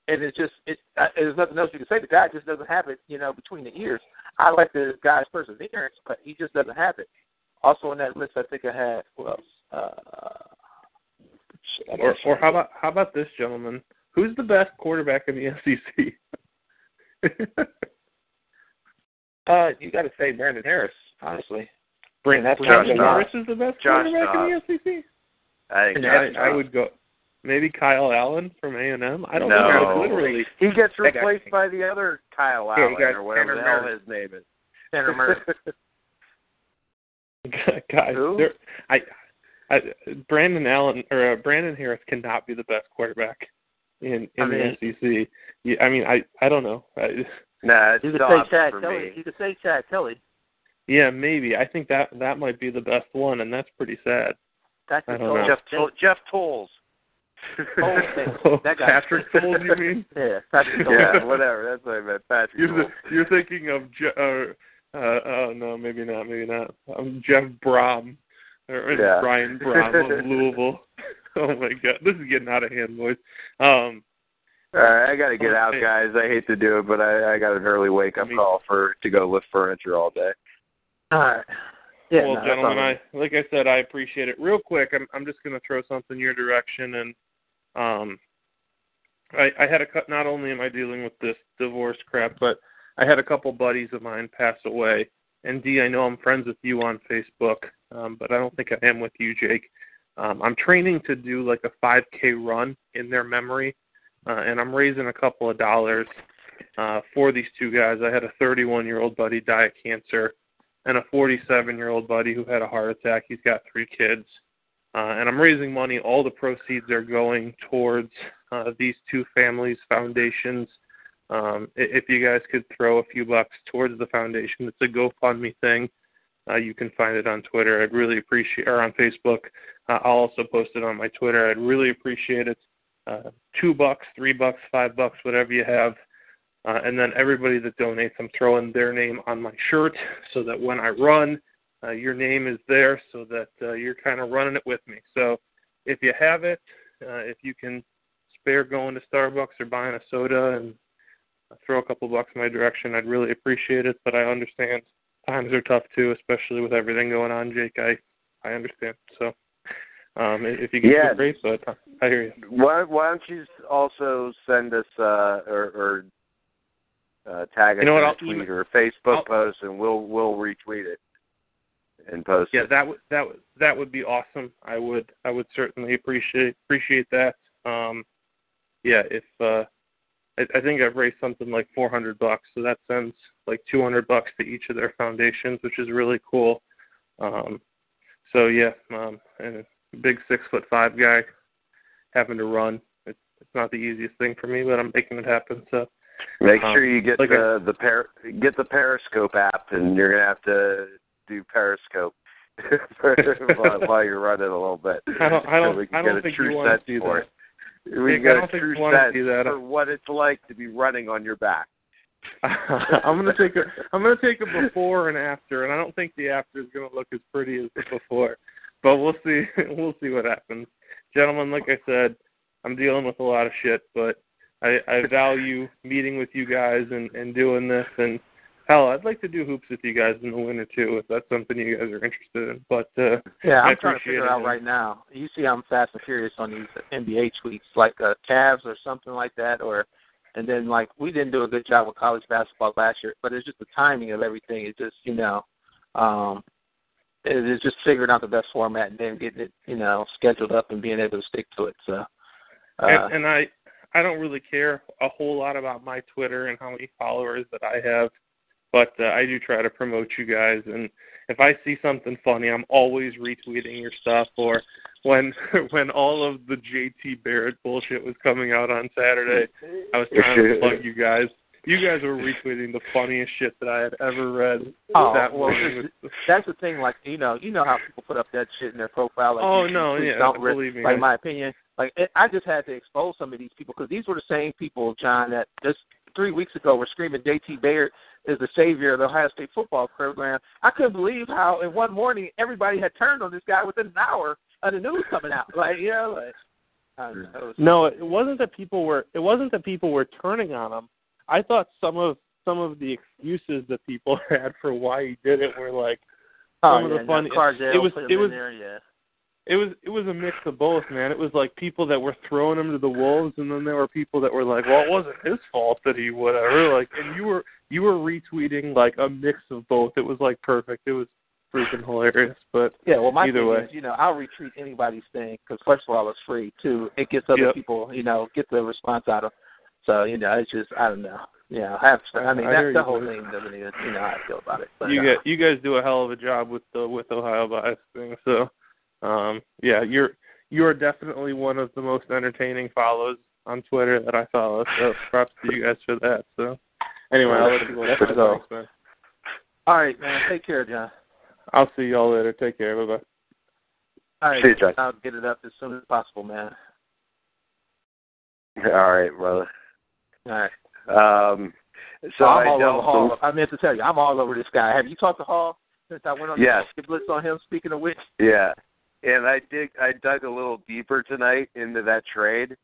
and it's just it, uh, there's nothing else you can say. The guy just doesn't have it, you know, between the ears. I like the guy's perseverance, but he just doesn't have it. Also on that list, I think I had who else? Uh, or or how about how about this gentleman? Who's the best quarterback in the S E C? Uh, you got to say Brandon Harris, honestly. Brandon, that's Brandon Harris is the best Josh quarterback Dobbs. in the S E C. I, think I, I would go maybe Kyle Allen from A and M. I don't no. know. Literally, he gets replaced got, by the other Kyle Allen yeah, or whatever the hell his name is. Tanner Murray. Guys, there, I, I, Brandon Allen or uh, Brandon Harris cannot be the best quarterback in in I mean, the S E C. Yeah, I mean, I I don't know. I, Nah, it's you could say Chad Kelly. Me. You could say Chad Kelly. Yeah, maybe. I think that that might be the best one, and that's pretty sad. That's I don't know. Jeff Toll, Jeff Tolles. Tolles. That guy. Patrick Tolles, you mean? Yeah, Patrick Tolles. Yeah, whatever. That's what I meant. Patrick you're, Tolles. The, you're thinking of uh, uh, oh no, maybe not, maybe not. Um, Jeff Brom or yeah. Brian Brom of Louisville. Oh my God, this is getting out of hand, boys. Um. All right, I got to get out, guys. I hate to do it, but I, I got an early wake-up call for to go lift furniture all day. All right. Yeah, well, no, gentlemen, I, like I said, I appreciate it. Real quick, I'm, I'm just going to throw something your direction. And um, I, I had a – not only am I dealing with this divorce crap, but I had a couple buddies of mine pass away. And, Dee, I know I'm friends with you on Facebook, um, but I don't think I am with you, Jake. Um, I'm training to do like a five K run in their memory. Uh, and I'm raising a couple of dollars uh, for these two guys. I had a thirty-one-year-old buddy die of cancer and a forty-seven-year-old buddy who had a heart attack. He's got three kids. Uh, and I'm raising money. All the proceeds are going towards uh, these two families' foundations. Um, if you guys could throw a few bucks towards the foundation, it's a GoFundMe thing. Uh, you can find it on Twitter. I'd really appreciate or on Facebook. Uh, I'll also post it on my Twitter. I'd really appreciate it. Uh, two bucks, three bucks, five bucks, whatever you have. Uh, and then everybody that donates, I'm throwing their name on my shirt so that when I run, uh, your name is there so that uh, you're kind of running it with me. So if you have it, uh, if you can spare going to Starbucks or buying a soda and throw a couple bucks my direction, I'd really appreciate it. But I understand times are tough too, especially with everything going on, Jake. I, I understand. So. Um, if you get yeah. great, but I hear you. Why, why don't you also send us uh, or, or uh, tag us you know on a tweet email. or a Facebook I'll, post, and we'll we'll retweet it and post yeah, it. Yeah, that would that would that would be awesome. I would I would certainly appreciate appreciate that. Um, yeah, if uh, I, I think I've raised something like four hundred bucks, so that sends like two hundred bucks to each of their foundations, which is really cool. Um, so yeah, um, and. Big six foot five guy having to run. It's, it's not the easiest thing for me, but I'm making it happen. So make um, sure you get like the I, the per, get the Periscope app, and you're gonna have to do Periscope while, while you're running a little bit. I don't. I don't, I don't think you want to do that. We got a true sense for what it's like to be running on your back. I'm gonna take a. I'm gonna take a before and after, and I don't think the after is gonna look as pretty as the before. But we'll see. We'll see what happens, gentlemen. Like I said, I'm dealing with a lot of shit, but I, I value meeting with you guys and, and doing this. And hell, I'd like to do hoops with you guys in the winter too, if that's something you guys are interested in. But uh, yeah, I'm I trying to figure it out right now. You see, I'm fast and furious on these N B A tweets, like uh, Cavs or something like that, or and then like we didn't do a good job with college basketball last year, but it's just the timing of everything. It's just you know. Um, It's just figuring out the best format and then getting it, you know, scheduled up and being able to stick to it. So, uh, and, and I, I don't really care a whole lot about my Twitter and how many followers that I have, but uh, I do try to promote you guys. And if I see something funny, I'm always retweeting your stuff. Or when when all of the J T Barrett bullshit was coming out on Saturday, I was trying to plug you guys. You guys were retweeting the funniest shit that I had ever read. Oh, that well, just, that's the thing. Like, you know, you know how people put up that shit in their profile. Like, oh, you, no, you yeah, don't believe risk, me. Like, my opinion, like, it, I just had to expose some of these people because these were the same people, John, that just three weeks ago were screaming J T Baird is the savior of the Ohio State football program. I couldn't believe how in one morning everybody had turned on this guy within an hour of the news coming out. Like, you know, like, I don't know. No, it wasn't that people were. It wasn't that people were turning on him. I thought some of some of the excuses that people had for why he did it were like some oh, of yeah, the funny. No, it was it was there, yeah. it was it was a mix of both, man. It was like people that were throwing him to the wolves, and then there were people that were like, "Well, it wasn't his fault that he whatever." Like, and you were you were retweeting like a mix of both. It was like perfect. It was freaking hilarious. But yeah, well, my either thing way. Is, you know, I'll retweet anybody's thing because first of all, it's free. Two, it gets other yep. people, you know, get the response out of. So, you know, it's just, I don't know. You know, I, have to, I mean, I that's the whole thing doesn't even, you know, how I feel about it. But, you, uh, get, you guys do a hell of a job with the with Ohio bias thing. So, um, yeah, you're you're definitely one of the most entertaining follows on Twitter that I follow. So, props to you guys for that. So, anyway, I'll let you go. That's so. Thanks, man. All right, man. Take care, John. I'll see y'all later. Take care. Bye-bye. All right. See you, John. I'll get it up as soon as possible, man. All right, brother. All right. Um, so well, I'm all I over Hall. I meant to tell you, I'm all over this guy. Have you talked to Hall since I went on yes. the blitz on him? Speaking of which, yeah. And I dig. I dug a little deeper tonight into that trade.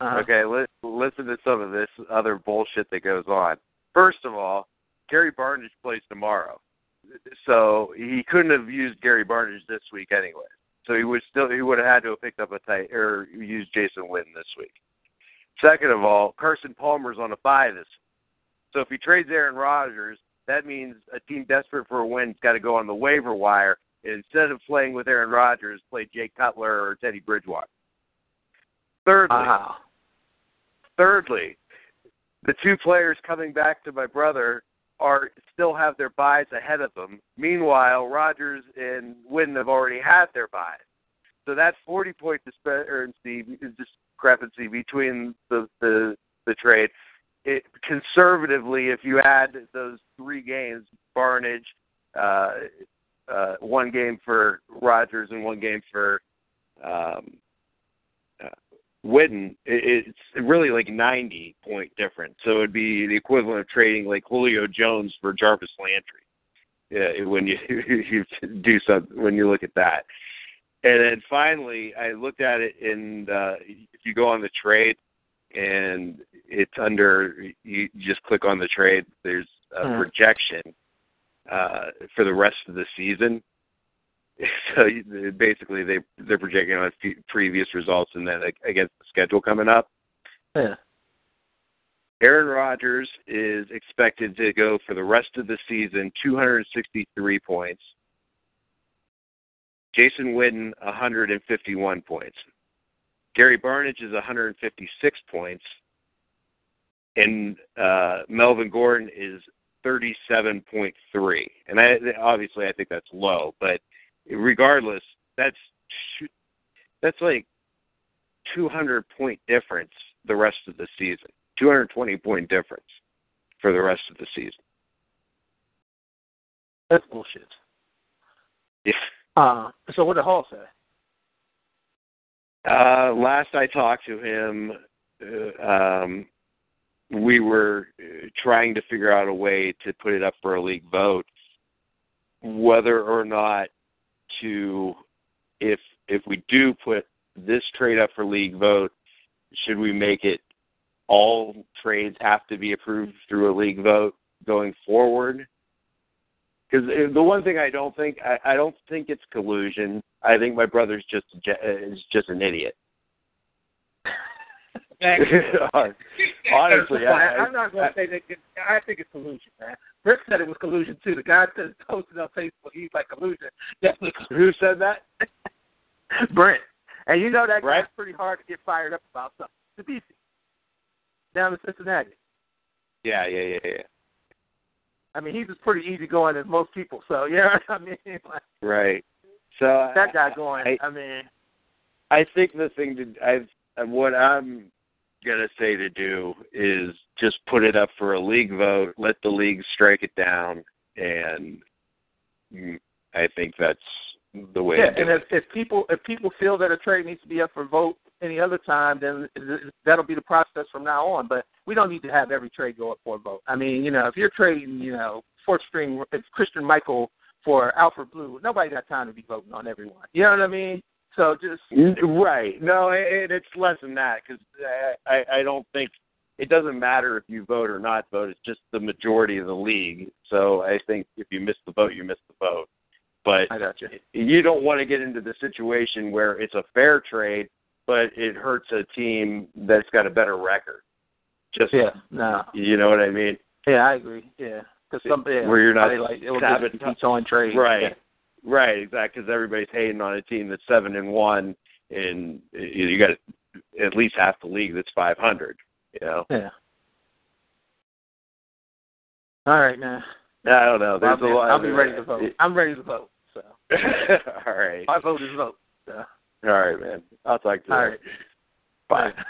Uh-huh. Okay, li- listen to some of this other bullshit that goes on. First of all, Gary Barnidge plays tomorrow, so he couldn't have used Gary Barnidge this week anyway. So he would still he would have had to have picked up a tight or used Jason Witten this week. Second of all, Carson Palmer's on a bye this week. So if he trades Aaron Rodgers, that means a team desperate for a win's got to go on the waiver wire, and instead of playing with Aaron Rodgers, play Jay Cutler or Teddy Bridgewater. Thirdly, uh-huh. thirdly, the two players coming back to my brother are still have their byes ahead of them. Meanwhile, Rodgers and Witten have already had their byes. So that forty-point discrepancy is just discrepancy between the, the the trade. It conservatively, if you add those three games, Barnidge, uh, uh, one game for Rodgers and one game for um, uh, Witten, it, it's really like ninety point difference. So it would be the equivalent of trading like Julio Jones for Jarvis Landry. Yeah, when you, you do something, when you look at that. And then finally, I looked at it, and uh, if you go on the trade, and it's under, you just click on the trade, there's a mm. projection uh, for the rest of the season. So you, basically, they, they're projecting on previous results and then against the schedule coming up. Yeah. Aaron Rodgers is expected to go for the rest of the season two hundred sixty-three points. Jason Witten, one hundred fifty-one points. Gary Barnidge is one hundred fifty-six points. And uh, Melvin Gordon is thirty-seven point three. And I, obviously, I think that's low. But regardless, that's that's like two hundred point difference the rest of the season. two hundred twenty point difference for the rest of the season. That's bullshit. Yeah. Uh, so what did Hall say? Uh, last I talked to him, uh, um, we were trying to figure out a way to put it up for a league vote, whether or not to, if if we do put this trade up for league vote, should we make it all trades have to be approved through a league vote going forward? Because the one thing I don't think, I, I don't think it's collusion. I think my brother's just is just an idiot. Honestly, I, I, I'm not going to say that. I think it's collusion, man. Rick said it was collusion too. The guy that posted on Facebook, he's like collusion. Definitely. Who said that? Brent. And you know that Brent? Guy's pretty hard to get fired up about something. It's easy. Down in Cincinnati. Yeah, yeah, yeah, yeah. I mean, he's as pretty easygoing as most people, so, you know what I mean? Like, right. So that guy going, I, I mean. I think the thing to – I what I'm going to say to do is just put put it up for a league vote, let the league strike it down, and I think that's the way. Yeah, and if, if people if people feel that a trade needs to be up for vote any other time, then that'll be the process from now on. But we don't need to have every trade go up for a vote. I mean, you know, if you're trading, you know, fourth string Christian Michael for Alfred Blue, nobody got time to be voting on everyone. You know what I mean? So just right. No, it, it's less than that because I, I don't think it doesn't matter if you vote or not vote. It's just the majority of the league. So I think if you miss the vote, you miss the vote. But I got you. You don't want to get into the situation where it's a fair trade, but it hurts a team that's got a better record. Just yeah, no. You know what I mean? Yeah, I agree. Yeah, because somebody yeah, where you're not like it'll be a on trade, right? Yeah. Right, exactly, because everybody's hating on a team that's seven and one, and you got at least half the league that's five hundred. You know. Yeah. All right, man. I don't know. There's I'll, be, a lot I'll be ready to vote. I'm ready to vote. So. All right. My vote is vote. So. All right, man. I'll talk to you. All right. Bye.